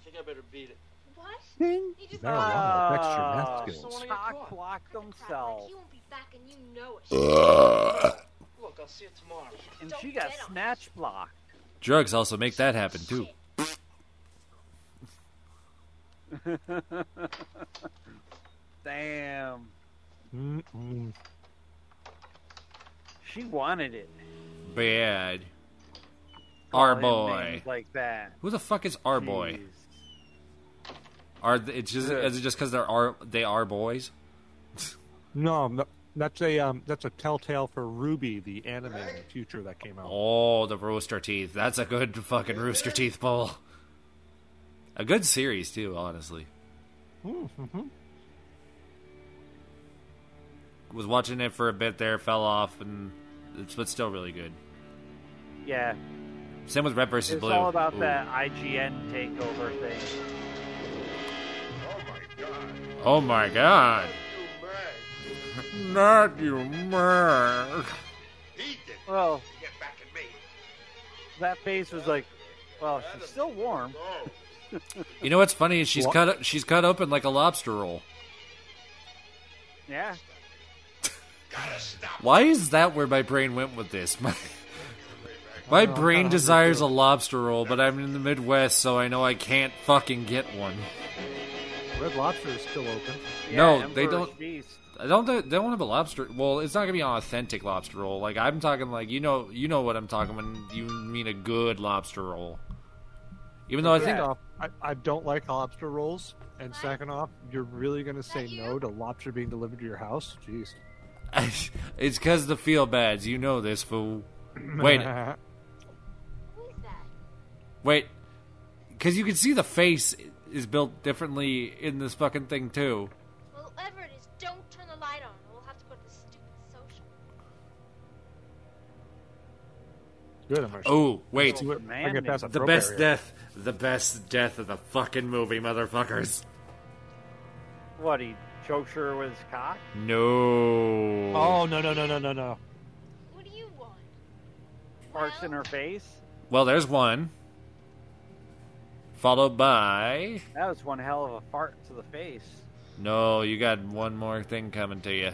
I think I better beat it. What? Ding. You just Marijuana uh, affects your math skills. Talk, walk themselves. He won't be back, and you know it. Look, I'll see you tomorrow. And she got snatch blocked. Drugs also make that happen, too. Damn. Mm-mm. She wanted it. Bad. Our boy. Like that. Who the fuck is our Jeez. boy? Are they, it's just Good. Is it just because they are they are boys? No, no. That's a um, that's a telltale for Ruby, the anime in the future that came out. Oh, the Rooster Teeth. That's a good fucking Rooster Teeth poll. A good series, too, honestly. Mm-hmm. Was watching it for a bit there, fell off, and it's but still really good. Yeah. Same with Red versus. It's Blue. It's all about Ooh. that I G N takeover thing. Oh, my God. Oh, my God. Not you, Mark. Well, that face was like, well, she's still warm. You know what's funny is she's what? cut she's cut open like a lobster roll. Yeah. Why is that where my brain went with this? My, my brain desires a lobster roll, but I'm in the Midwest, so I know I can't fucking get one. Red Lobster is still open. Yeah, no, they don't. Beast. I don't. They don't have a lobster. Well, it's not gonna be an authentic lobster roll. Like I'm talking, like you know, you know what I'm talking when you mean a good lobster roll. Even though I think yeah. I, I don't like lobster rolls, and second off, you're really gonna say no to lobster being delivered to your house? Jeez. It's because the feel bads. You know this, fool. Wait. Who's that? Wait, because you can see the face is built differently in this fucking thing too. Well, whatever it is, don't turn the light on. We'll have to go to the stupid social. Good. Oh, wait. Oh, man, the best barrier. death. The best death of the fucking movie, motherfuckers. What, he chokes her with his cock? No. Oh, no, no, no, no, no, no. What do you want? Farts well, in her face? Well, there's one. Followed by... That was one hell of a fart to the face. No, you got one more thing coming to you.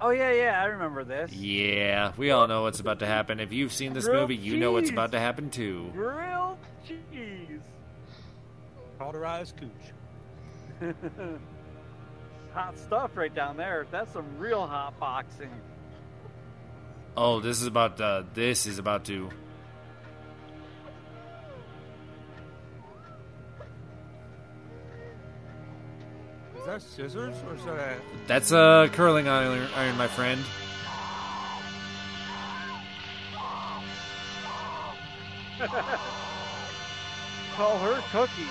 Oh, yeah, yeah, I remember this. Yeah, we all know what's about to happen. If you've seen this Grilled movie, you cheese. know what's about to happen, too. Grilled cheese. Cauterized cooch. Hot stuff right down there. That's some real hot boxing. Oh, this is about uh, this is about to... Is that scissors or is that a... That's a curling iron, iron, my friend. Call her Cookie.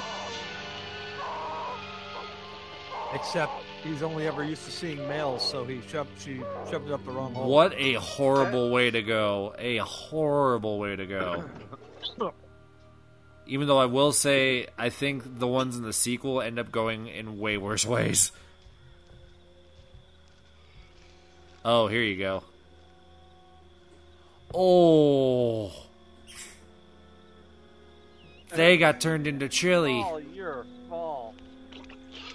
Except he's only ever used to seeing males, so he shoved, she shoved it up the wrong hole. What a horrible way to go. A horrible way to go. Even though I will say, I think the ones in the sequel end up going in way worse ways. Oh, here you go. Oh. They got turned into chili.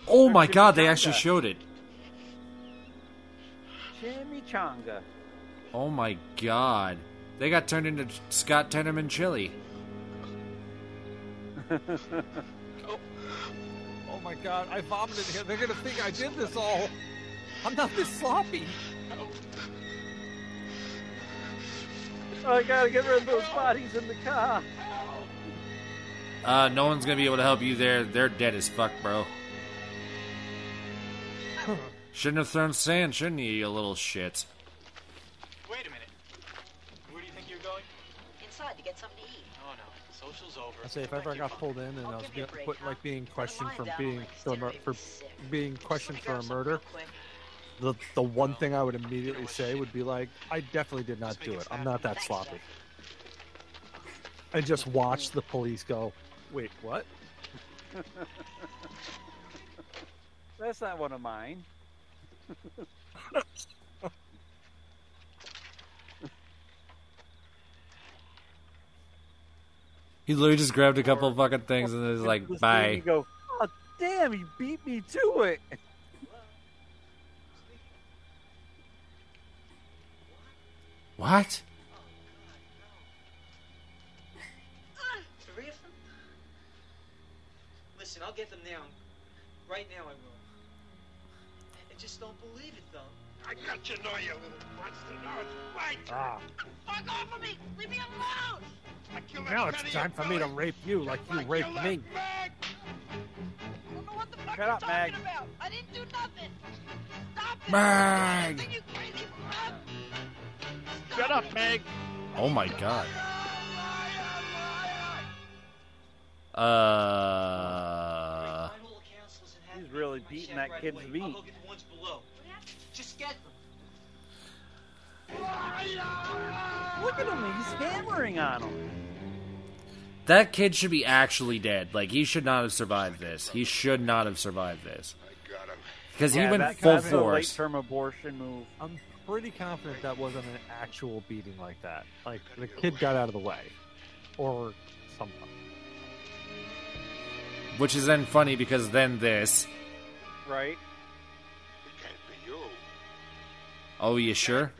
Oh my god, they actually showed it. Chimichanga. Oh my god. They got turned into Scott Tenorman chili. oh. oh my god, I vomited here. They're gonna think I did this all. I'm not this sloppy. Oh. Oh, I gotta get rid of those bodies in the car. Uh, no one's gonna be able to help you there. They're dead as fuck, bro. Shouldn't have thrown sand, shouldn't you, you little shit? Wait a minute. Where do you think you're going? Inside to get something to eat. Oh no. I say if ever I got pulled in and I was get, put like being questioned from being for, for being questioned for a murder, the the one thing I would immediately say would be like, I definitely did not do it. I'm not that sloppy. And just watch the police go, wait, what? That's not one of mine. He literally just grabbed a couple of fucking things and was like, bye. You go, oh, damn, he beat me to it. What? Three of them? Listen, I'll get them now. Right now I will. I just don't believe it, though. I got you, know, you little monster. Now it's right. Ah. Fuck off of me. Leave me alone. Now it's time for me to rape you like you raped me. I don't know what the fuck you're talking about. I didn't do nothing. Stop it. Mag. Shut up, Meg. Oh my god. Uh. He's really beating that kid's meat. Just get them. Look at him. He's hammering on him. That kid should be actually dead. Like, he should not have survived this. He should not have survived this. Because yeah, he went full force. That kind of a late-term abortion move. I'm pretty confident that wasn't an actual beating like that. Like, the kid got out of the way. Or something. Which is then funny because then this. Right. It can't be you. Oh, you sure?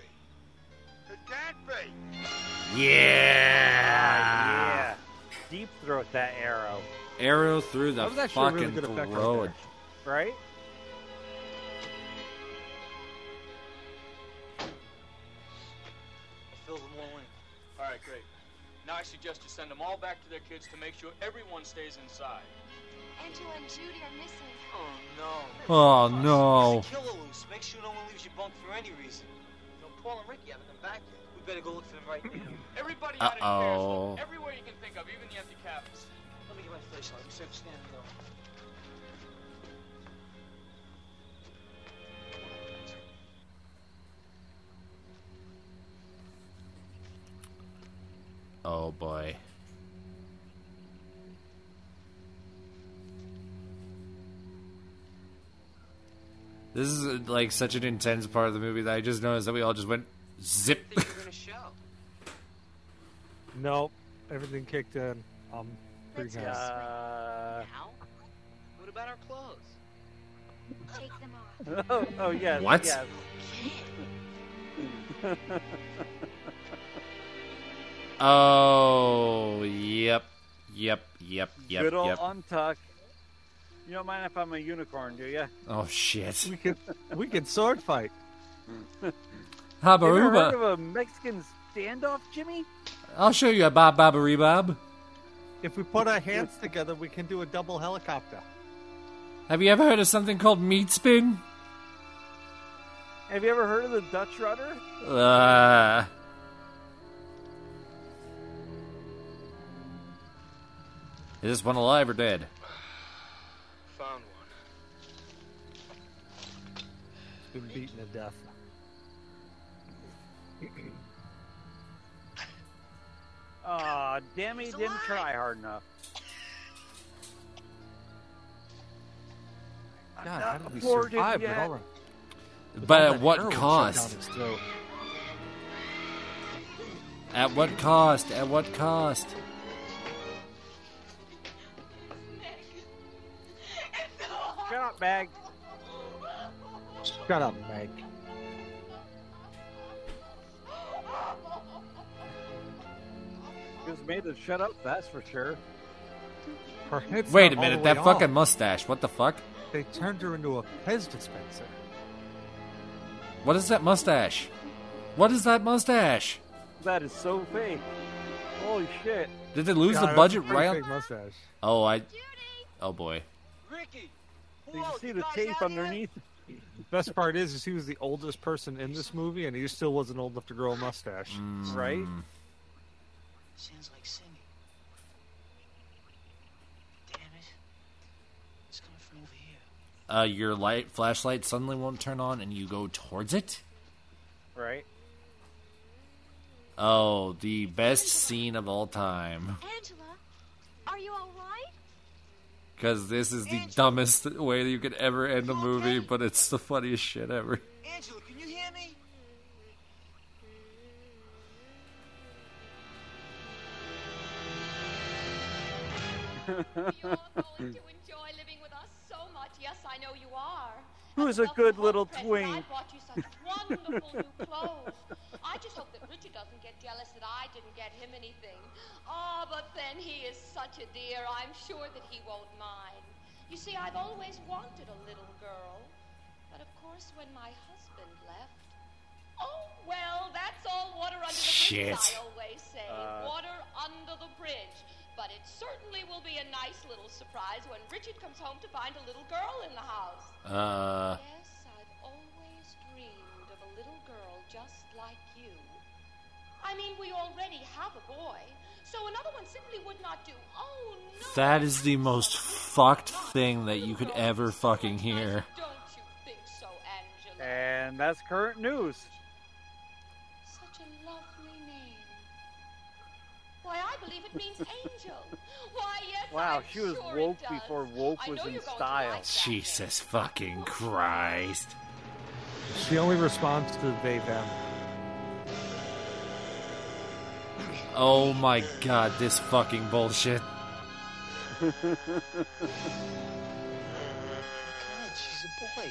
It can't be. Yeah. Yeah. Deep throat that arrow. Arrow through the fucking really throat. Right? Fill them all in. All right, great. Now I suggest you send them all back to their kids to make sure everyone stays inside. Andrew and Judy are missing. Oh, no. Oh, no. Kill a loose. Make sure no one leaves your bunk for any reason. No, Paul and Ricky haven't come back yet. We better go look for them right now. Everybody out of here. Everywhere you can think of, even the empty cabins. Let me get my flashlight. I'm safe standing though. Oh boy. This is like such an intense part of the movie that I just noticed that we all just went zip. I think you're gonna show. No, everything kicked in. Um, pretty nice. Uh, now? What about our clothes? Take them off. Oh, oh yes. What? Yes. Oh, yep, yep, yep, yep, good old yep. Untuck. You don't mind if I'm a unicorn, do you? Oh, shit. We can, we can sword fight. Habaruba. Have you heard of a Mexican standoff, Jimmy? I'll show you a bob bob-a-rebob. If we put our hands together, we can do a double helicopter. Have you ever heard of something called meat spin? Have you ever heard of the Dutch rudder? Uh... Is this one alive or dead? Found one. It's been beaten to death. Aw, oh, damn, he didn't try hard enough. God, how did we survive? But, all right. but at what cost? At what cost? At what cost? Shut up, Meg. Shut up, Meg. Just made them shut up, that's for sure. Wait a minute, that fucking off. mustache. What the fuck? They turned her into a Pez dispenser. What is that mustache? What is that mustache? That is so fake. Holy shit. Did they lose God, the budget right mustache. Oh, I... Oh, boy. Ricky! Did you see the tape underneath? The best part is, is he was the oldest person in this movie, and he still wasn't old enough to grow a mustache, mm. right? Sounds like singing. Damn it! It's coming from over here. Uh, your light flashlight suddenly won't turn on, and you go towards it. Right. Oh, the best Angela. scene of all time. Angela, are you all right? Because this is the Angela. dumbest way that you could ever end a movie, okay? But it's the funniest shit ever. Angela, can you hear me? You're going to enjoy living with us so much. Yes, I know you are. Who's a good little twink? I bought you such wonderful new clothes. I just hope that Richard doesn't get jealous that I didn't get him anything. Oh, but then he is such a dear. I'm sure that he won't mind. You see, I've always wanted a little girl. But of course, when my husband left... Oh, well, that's all water under the Shit. bridge, I always say. Uh... Water under the bridge. But it certainly will be a nice little surprise when Richard comes home to find a little girl in the house. Uh... Yes, I've always dreamed of a little girl just like you. I mean, we already have a boy, so another one simply would not do. Oh, no! That is the most fucked thing that you could ever fucking hear. Don't you think so, Angela? And that's current news. Why, I believe it means angel. Why, yes, wow, I'm she was sure woke before woke was in style. Like Jesus fucking Christ. She only responds to they, them. Oh my god, this fucking bullshit. God, she's a boy.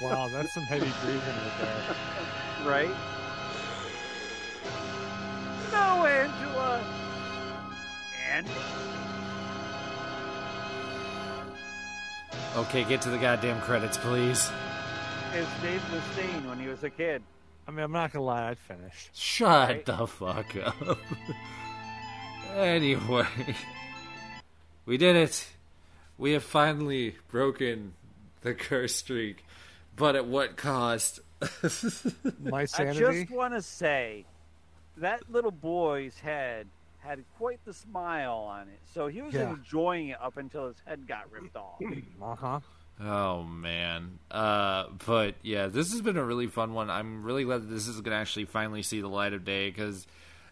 Wow, that's some heavy breathing right there. Right? No, Angela! And? Okay, get to the goddamn credits, please. As Dave Mustaine when he was a kid. I mean, I'm not gonna lie, I'd finish. Shut right? the fuck up. Anyway. We did it. We have finally broken the curse streak. But at what cost? My sanity? I just want to say, that little boy's head had quite the smile on it. So he was yeah. enjoying it up until his head got ripped off. Uh-huh. Oh, man. Uh, but, yeah, this has been a really fun one. I'm really glad that this is going to actually finally see the light of day, because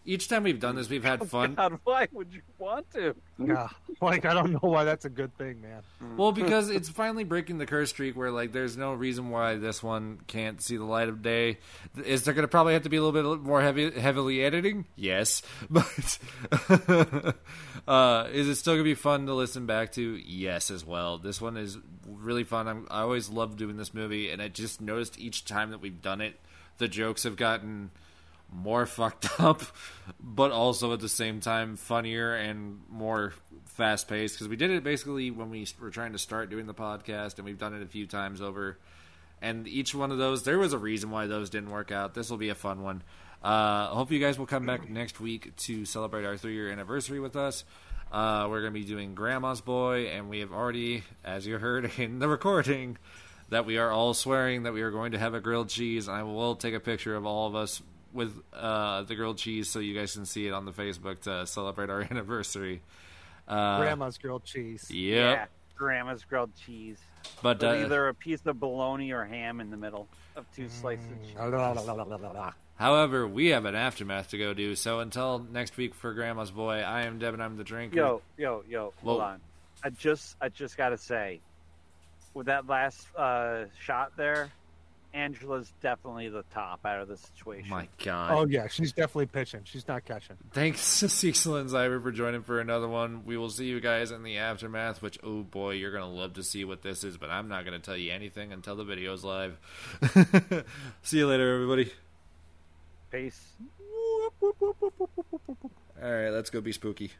each time we've done this, we've had oh, fun. God, why would you want to? Yeah. Like, I don't know why that's a good thing, man. Well, because it's finally breaking the curse streak where, like, there's no reason why this one can't see the light of day. Is there going to probably have to be a little bit more heavy, heavily editing? Yes. But uh, is it still going to be fun to listen back to? Yes, as well. This one is really fun. I'm, I always love doing this movie, and I just noticed each time that we've done it, the jokes have gotten more fucked up, but also at the same time funnier and more fast paced, because we did it basically when we were trying to start doing the podcast, and we've done it a few times over, and each one of those there was a reason why those didn't work out. This will be a fun one. Uh, hope you guys will come back next week to celebrate our three year anniversary with us. Uh, we're going to be doing Grandma's Boy, and we have already, as you heard in the recording, that we are all swearing that we are going to have a grilled cheese. I will take a picture of all of us with uh, the grilled cheese so you guys can see it on the Facebook to celebrate our anniversary. Uh, Grandma's grilled cheese. Yep. Yeah, Grandma's grilled cheese. But with uh, either a piece of bologna or ham in the middle of two slices mm, of cheese. La, la, la, la, la, la. However, we have an aftermath to go do, so until next week for Grandma's Boy, I am Deb and I'm the drinker. Yo, yo, yo, hold Whoa. on. I just, I just got to say, with that last uh, shot there, Angela's definitely the top out of the situation. My God. Oh, yeah. She's definitely pitching. She's not catching. Thanks to Cecil and Zyber for joining for another one. We will see you guys in the aftermath, which, oh, boy, you're going to love to see what this is, but I'm not going to tell you anything until the video's live. See you later, everybody. Peace. All right. Let's go be spooky.